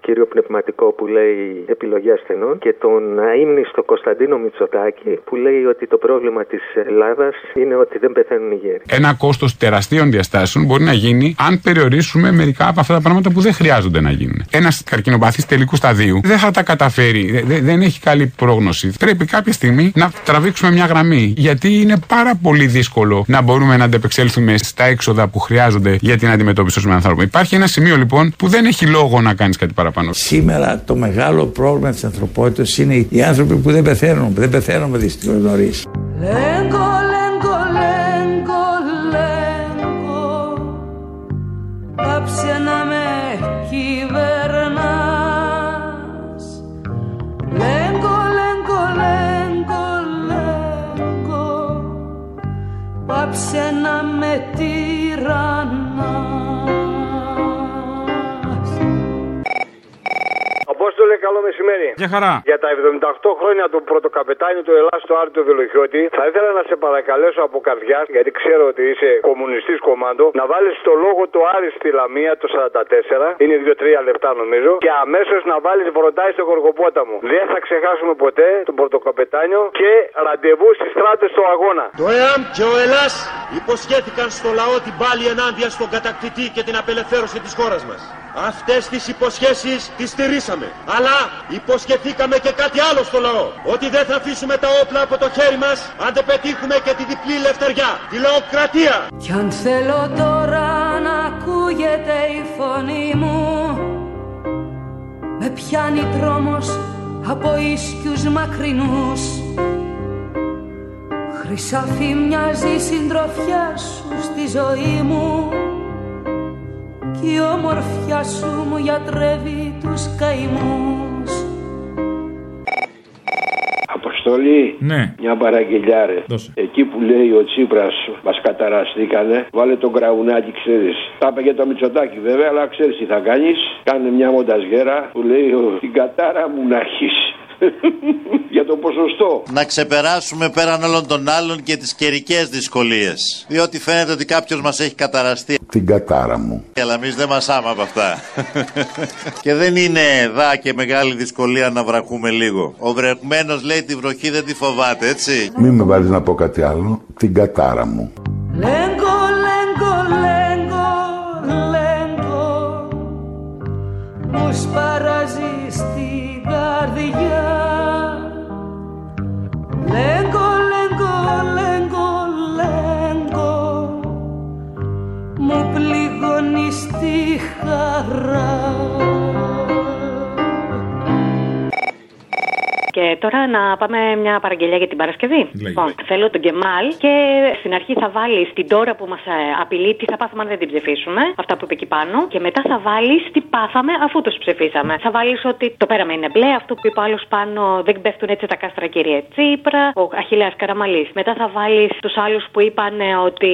κύριο πνευματικό που λέει επιλογή ασθενών και τον αείμνηστο Κωνσταντίνο Μητσοτάκη που λέει ότι το πρόβλημα της Ελλάδας είναι ότι δεν πεθαίνουν οι γέροι. Ένα κόστος τεραστίων διαστάσεων μπορεί να γίνει αν περιορίσουμε μερικά από αυτά τα πράγματα που δεν χρειάζονται να γίνουν. Ένας καρκινοπαθής τελικού σταδίου δεν θα τα καταφέρει, δεν έχει καλή πρόγνωση. Πρέπει κάποια στιγμή να τραβήξουμε μια γραμμή. Γιατί είναι πάρα πολύ δύσκολο να μπορούμε να αντεπεξέλθουμε στα έξοδα που χρειάζονται για την αντιμετώπιση των ανθρώπων. Υπάρχει ένα σημείο λοιπόν που δεν έχει λόγο να κάνεις κάτι παραπάνω. Σήμερα το μεγάλο πρόβλημα της ανθρωπότητας είναι οι άνθρωποι που δεν πεθαίνουν. Δεν πεθαίνουμε δυστυχώς νωρίς. Ψένα με τυραννάς. Απόστολε, καλό μεσημέρι. Για χαρά. Για τα 78 χρόνια του πρωτοκαπετάνιου του Ελλάς, του Άρη του Βελουχιώτη, θα ήθελα να σε παρακαλέσω από καρδιάς, γιατί ξέρω ότι είσαι κομμουνιστής κομμάντο, να βάλεις το λόγο του Άρη στη Λαμία το 44, είναι 2-3 λεπτά νομίζω, και αμέσως να βάλεις βροντάι στο Γοργοπόταμο. Δεν θα ξεχάσουμε ποτέ τον πρωτοκαπετάνιο και ραντεβού στις στράτες στο αγώνα. Το ΕΑΜ και ο Ελλάς υποσχέθηκαν στο λαό την πάλη ενάντια στον κατακτητή και την απελευθέρωση της χώρας μας. Αυτές τις υποσχέσεις τις στηρίσαμε. Αλλά υποσχεθήκαμε και κάτι άλλο στο λαό. Ότι δεν θα αφήσουμε τα όπλα από το χέρι μας αν δεν πετύχουμε και τη διπλή ελευθεριά, τη λαοκρατία. Κι αν θέλω τώρα να ακούγεται η φωνή μου, με πιάνει τρόμος από ίσκιους μακρινούς. Χρυσάφι μοιάζει η συντροφιά σου στη ζωή μου, η ομορφιά σου μου γιατρεύει τους καημούς. Αποστολή, ναι. Μια παραγγελιά ρε. Δώσε. Εκεί που λέει ο Τσίπρας μας καταραστήκανε, βάλε τον Κραουνάκη, ξέρεις. Τα είπε για το Μητσοτάκη βέβαια, αλλά ξέρεις τι θα κάνεις. Κάνε μια μονταζιέρα που λέει την κατάρα μου να έχεις. Για το ποσοστό. Να ξεπεράσουμε πέραν όλων των άλλων και τις καιρικές δυσκολίες. Διότι φαίνεται ότι κάποιος μας έχει καταραστεί. Την κατάρα μου. Αλλά εμείς δεν μας άμα από αυτά. Και δεν είναι δά και μεγάλη δυσκολία να βραχούμε λίγο. Ο βρεχμένος λέει τη βροχή δεν τη φοβάται, έτσι. Μην με βάλεις να πω κάτι άλλο. Την κατάρα μου. Λέγκο, λέγκο, λέγκο, λέγκο. Μου σπαράζεις την καρδιά. Λέγκο, λέγκο, λέγκο, λέγκο, μου πληγώνεις τη χαρά. Και τώρα να πάμε μια παραγγελία για την Παρασκευή. Λοιπόν, θέλω τον Κεμάλ και στην αρχή θα βάλεις την τώρα που μας απειλεί, τι θα πάθουμε αν δεν την ψηφίσουμε. Αυτά που είπε εκεί πάνω. Και μετά θα βάλεις τι πάθαμε αφού τους ψηφίσαμε. Θα βάλεις ότι το πέραμα είναι μπλε, αυτό που είπε ο άλλος πάνω, δεν πέφτουν έτσι τα κάστρα, κύριε Τσίπρα. Ο Αχιλλέας Καραμαλής. Μετά θα βάλεις τους άλλους που είπαν ότι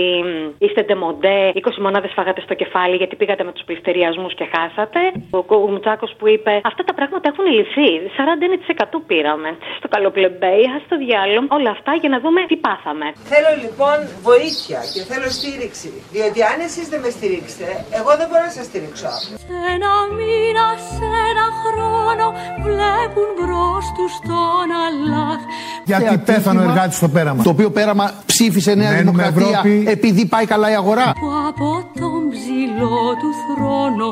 είστε ντεμοντέ, 20 μονάδες φάγατε στο κεφάλι γιατί πήγατε με τους πληστηριασμούς και χάσατε. Ο Μουτσάκος που είπε αυτά τα πράγματα έχουν λυθεί. 41% πήρα. Στο καλοπλεμπέι, στο διάλογο, όλα αυτά για να δούμε τι πάθαμε. Θέλω λοιπόν βοήθεια και θέλω στήριξη. Διότι αν εσείς δεν με στηρίξετε, εγώ δεν μπορώ να σας στηρίξω. Σε ένα μήνα, σε ένα χρόνο, βλέπουν μπρος τους τον Αλλάχ. Γιατί πέθανε ο εργάτης στο πέραμα. Το οποίο πέραμα ψήφισε Νέα Δημοκρατία επειδή πάει καλά η αγορά. Που από τον ψηλό του θρόνο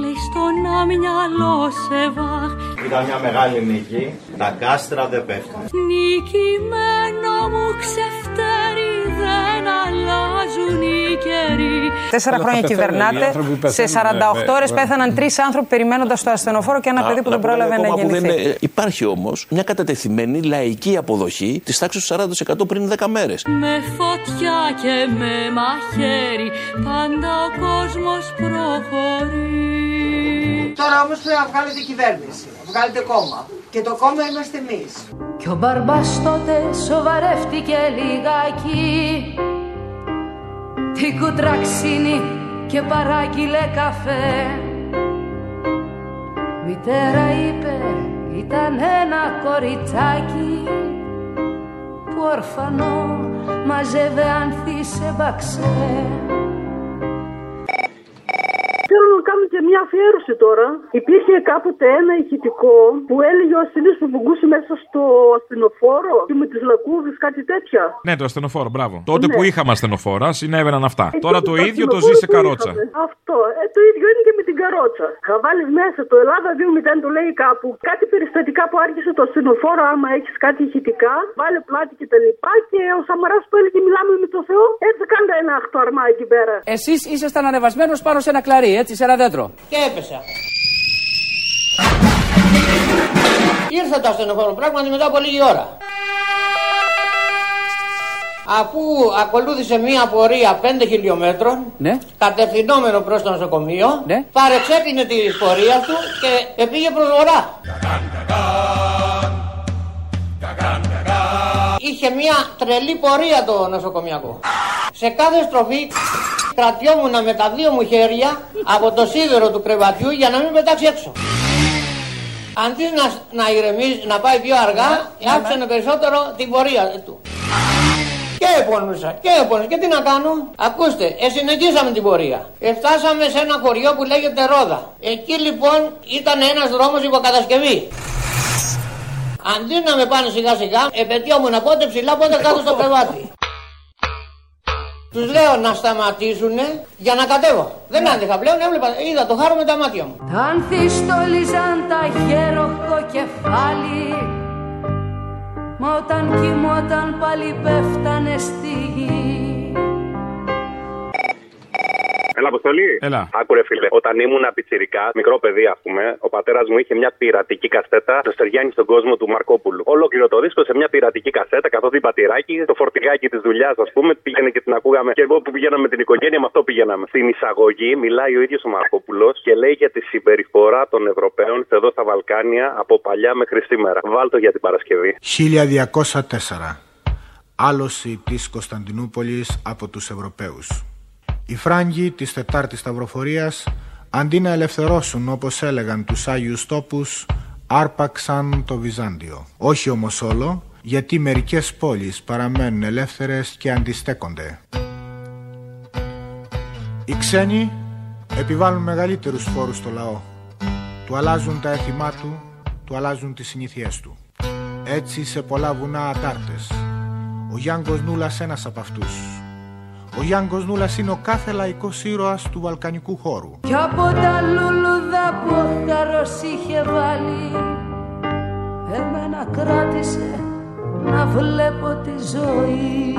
λέει στον αμυαλό σε βαχ. Ήταν μια μεγάλη νίκη. Τα κάστρα δεν πέφτουν. Νικημένο μου ξεφτέρι, δεν αλλάζουν οι καιροί. 4 χρόνια κυβερνάτε. Σε 48 ώρες πέθαναν 3 άνθρωποι περιμένοντας το ασθενοφόρο και ένα παιδί που δεν πρόλαβε να γεννηθεί. Υπάρχει όμως μια κατατεθειμένη λαϊκή αποδοχή της τάξης του 40% πριν 10 μέρες. Με φωτιά και με μαχαίρι, πάντα ο κόσμος προχωρεί. Τώρα όμως πρέπει να βγάλετε κυβέρνηση, βγάλετε κόμμα. Και το κόμμα είμαστε εμείς. Κι ο Μπαρμπάς τότε σοβαρεύτηκε λιγάκι την κουτραξίνη και παράγγειλε καφέ. Μητέρα είπε ήταν ένα κοριτσάκι που ορφανό μαζεύε ανθί σε μπαξέ. Θέλω να κάνω κάνουν και μια αφιέρωση τώρα. Υπήρχε κάποτε ένα ηχητικό που έλεγε ο ασθενής που βουγκούσε μέσα στο ασθενοφόρο και με τις λακκούδες, κάτι τέτοια. Ναι, το ασθενοφόρο, μπράβο. Τότε ναι. Που είχαμε ασθενοφόρα, συνέβαιναν αυτά. Τώρα το ίδιο το ζει σε καρότσα. Είχαμε. Αυτό. Το ίδιο είναι και με την καρότσα. Θα βάλει μέσα το Ελλάδα 2.0, το λέει κάπου. Κάτι περιστατικά που άρχισε το ασθενοφόρο, άμα έχει κάτι ηχητικά, βάλε πλάτη κτλ. Και ο Σαμαράς που έλεγε μιλάμε με το Θεό, έτσι κάντε ένα αχτωαρμά εκεί πέρα. Εσείς ήσασταν ανεβασμένος πάνω σε ένα κλαρί, έτσι, σε ένα δέντρο. Και έπεσα. Ήρθε το ασθενοφόρο πράγματι μετά από λίγη ώρα. Αφού ακολούθησε μία πορεία 5 χιλιόμετρων, ναι. Κατευθυνόμενο προς το νοσοκομείο, ναι. Παρεξέκλεινε τη πορεία του και πήγε προς βορρά. Είχε μία τρελή πορεία το νοσοκομιακό. Σε κάθε στροφή κρατιόμουν με τα δύο μου χέρια από το σίδερο του κρεβατιού για να μην πετάξει έξω. Αντί να ηρεμήσει, να πάει πιο αργά, άφησε περισσότερο την πορεία του. Και επώνυσα. Και τι να κάνω. Ακούστε, συνεχίσαμε την πορεία. Φτάσαμε σε ένα χωριό που λέγεται Ρόδα. Εκεί λοιπόν ήταν ένας δρόμος υποκατασκευή. Αντί να με πάνε σιγά σιγά, επαιτιόμουν πότε ψηλά, πότε κάτω στο κρεβάτι. Τους λέω να σταματήσουνε για να κατέβω. Δεν άντεχα πλέον, είδα το χάρο με τα μάτια μου. Αν θυστολίζαν τα γέροχο κεφάλι, μα όταν κοιμόταν πάλι πέφτανε στη γη. Έλα, Αποστολή. Έλα. Άκουρε, φίλε. Όταν ήμουν πιτσιρικά, μικρό παιδί, α πούμε, ο πατέρας μου είχε μια πειρατική κασέτα στο Στεριάνι στον κόσμο του Μαρκόπουλου. Ολόκληρο το δίσκο σε μια πειρατική κασέτα, καθότι η πατηράκι, το φορτηγάκι της δουλειάς, α πούμε, πήγαινε και την ακούγαμε. Και εγώ που πηγαίναμε με την οικογένεια, με αυτό πηγαίναμε. Στην εισαγωγή μιλάει ο ίδιος ο Μαρκόπουλος και λέει για τη συμπεριφορά των Ευρωπαίων εδώ στα Βαλκάνια από παλιά μέχρι σήμερα. Βάλτο για την Παρασκευή. 1204. Άλωση της Κωνσταντινούπολης από τους Ευρωπαίους. Οι Φράγκοι της Τετάρτης Σταυροφορίας, αντί να ελευθερώσουν όπως έλεγαν τους Άγιους Τόπους, άρπαξαν το Βυζάντιο. Όχι όμως όλο, γιατί μερικές πόλεις παραμένουν ελεύθερες και αντιστέκονται. Οι ξένοι επιβάλλουν μεγαλύτερους φόρους στο λαό. Του αλλάζουν τα έθιμά του, του αλλάζουν τις συνήθειές του. Έτσι σε πολλά βουνά Ατάρτες. Ο Γιάνγκος Νούλας ένας από αυτούς. Ο Γιάνγκος Νούλας είναι ο κάθε λαϊκός ήρωας του βαλκανικού χώρου. Κι από τα λουλούδα που ο χαρός είχε βάλει, εμένα κράτησε να βλέπω τη ζωή.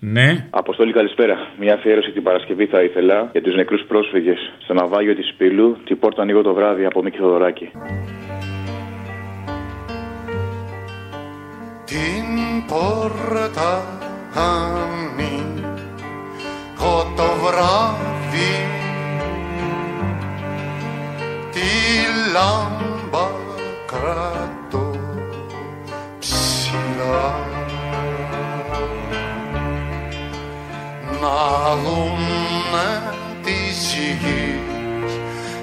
Ναι. Αποστόλη, καλησπέρα. Μια αφιέρωση την Παρασκευή θα ήθελα για τους νεκρούς πρόσφυγες στο ναυάγιο της Πύλου. Την πόρτα ανοίγω το βράδυ από Μίκη Θεοδωράκη. Την πόρτα ανοίγω το βράδυ, τη λάμπα κρατώ ψηλά, να δούνε της γης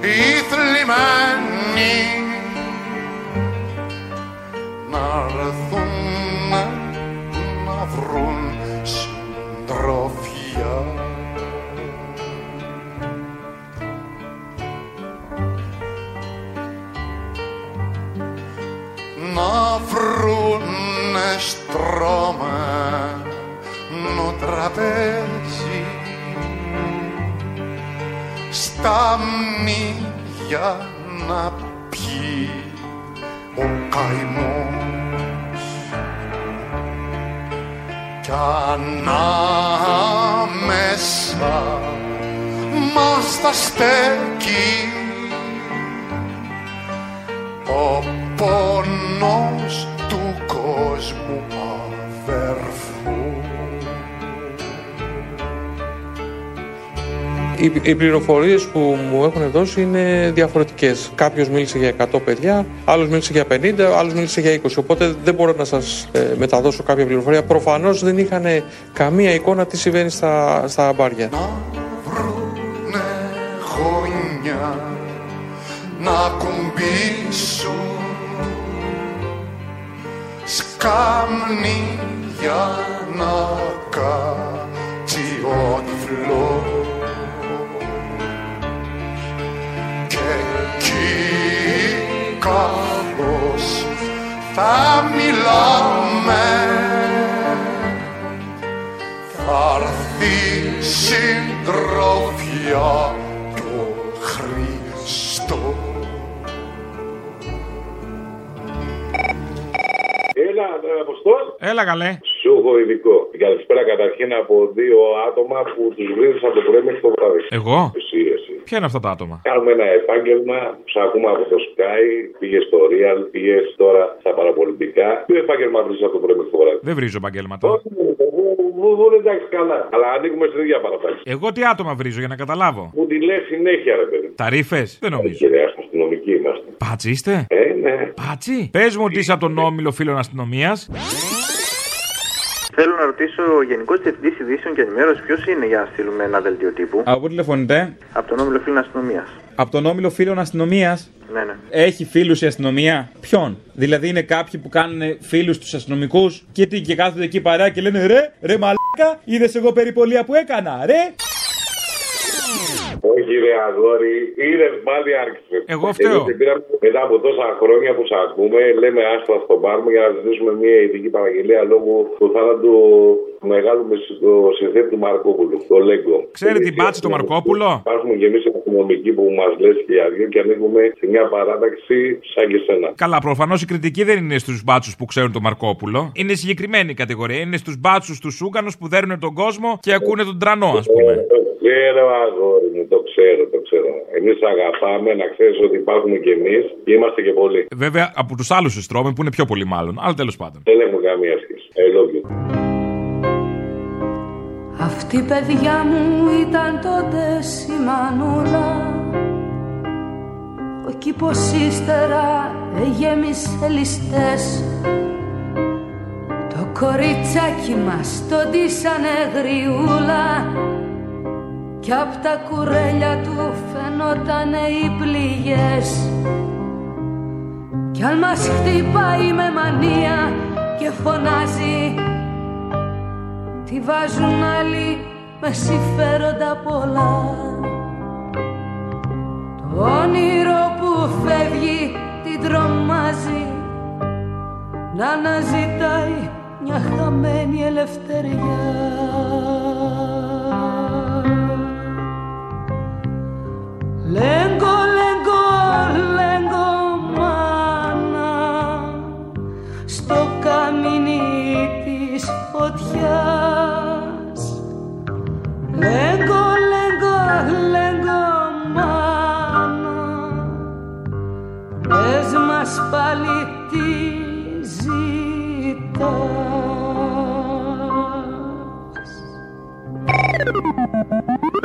οι θλιμμένοι, να έρθουν να βρουν συντροφιά. Να βρουνε στρωμένο τραπέζι στα μνήγια να πιει ο καημός. Κι ανάμεσα μας τα στέκει ο πόνος του κόσμου αδερφού. Οι πληροφορίες που μου έχουν δώσει είναι διαφορετικές. Κάποιος μίλησε για 100 παιδιά, άλλος μίλησε για 50, άλλος μίλησε για 20. Οπότε δεν μπορώ να σας μεταδώσω κάποια πληροφορία. Προφανώς δεν είχαν καμία εικόνα τι συμβαίνει στα αμπάρια. Να βρουνε χωνιά, να κουμπίσουν σκάμνη για να κάνουν δεξιών φλό. Και εκεί καθώς θα μιλάμε θα έρθει συντροφιά του Χριστού. Έλα, Αποστόλ. Έλα, καλέ. Σου έχω ειδικό. Καλησπέρα καταρχήν από δύο άτομα που τους βρίζεις από το πρωί μέχρι το βράδυ. Εγώ? Εσύ. Ποια είναι αυτά τα άτομα? Κάνουμε ένα επάγγελμα, ψάχνουμε από το Sky, πήγες στο Real, πήγες τώρα στα παραπολιτικά. Τι επάγγελμα βρίζεις από το πρωί μέχρι το βράδυ? Δεν βρίζω επαγγέλματα. Όχι, εντάξει, καλά. Αλλά ανήκουμε στην ίδια παραπάξη. Εγώ τι άτομα βρίζω για να καταλάβω? Μου τη λες συνέχεια, ρε παιδί. Ταρίφες? Δεν νομίζω. Αστυνομικοί είμαστε. Πάτσι είστε? Ναι. Πάτσι? Πες μου ότι είσαι από τον Όμιλο Φίλων Αστυνομίας. Θέλω να ρωτήσω ο Γενικός Διευθυντής Ειδήσεων και Ενημέρωσης ποιος είναι για να στείλουμε ένα δελτίο τύπου. Από πού τηλεφωνείτε? Από τον Όμιλο Φίλων Αστυνομίας. Από τον Όμιλο Φίλων Αστυνομίας? Ναι, ναι. Έχει φίλους η αστυνομία? Ποιον? Δηλαδή είναι κάποιοι που κάνουν φίλους τους αστυνομικούς και τι, και κάθονται εκεί παρέα και λένε ρε μαλάκα, είδες εγώ περιπολία που έκανα, ρε. Όχι, ρε αγόρι, είδε πάλι άρχισε. Εγώ φταίω. Μετά από τόσα χρόνια που σα ακούμε, λέμε άστα στον πάρμο για να ζητήσουμε μια ειδική παραγγελία λόγω του θάνατου του μεγάλου συνθέτη του Μαρκόπουλου, το Λέγκο. Ξέρετε την πάτση του Μαρκόπουλο. Υπάρχουμε και εμεί οι αστυνομικοί που μα λε και οι αδειοί και ανήκουμε σε μια παράταξη σαν και σένα. Καλά, προφανώ η κριτική δεν είναι στου μπάτσου που ξέρουν τον Μαρκόπουλο. Είναι συγκεκριμένη κατηγορία. Είναι στου μπάτσου του Σούγκανου που δέρνουν τον κόσμο και ακούνε τον τρανό, α πούμε. Ξέρω, αγόρι μου, το ξέρω. Εμείς αγαπάμε, να ξέρεις ότι υπάρχουμε κι εμείς και είμαστε και πολλοί. Βέβαια, από τους άλλους τους τρώμε που είναι πιο πολλοί μάλλον, αλλά τέλος πάντων. Δεν έχουμε καμία σχέση. I love you. Αυτή, παιδιά μου, ήταν τότε σημανούλα. Ο κήπος ύστερα γέμισε ληστές. Το κοριτσάκι μας το ντύσανε γριούλα. Κι απ' τα κουρέλια του φαινότανε οι πληγές. Κι αν μας χτυπάει με μανία και φωνάζει, τι βάζουν άλλοι με συμφέροντα πολλά. Το όνειρο που φεύγει την τρομάζει, να αναζητάει μια χαμένη ελευθεριά. Λέγκο, λέγκο, λέγκο μάνα, στο καμίνι της φωτιάς. Λέγκο, λέγκο, λέγκο μάνα, πες μας πάλι τι ζητάς.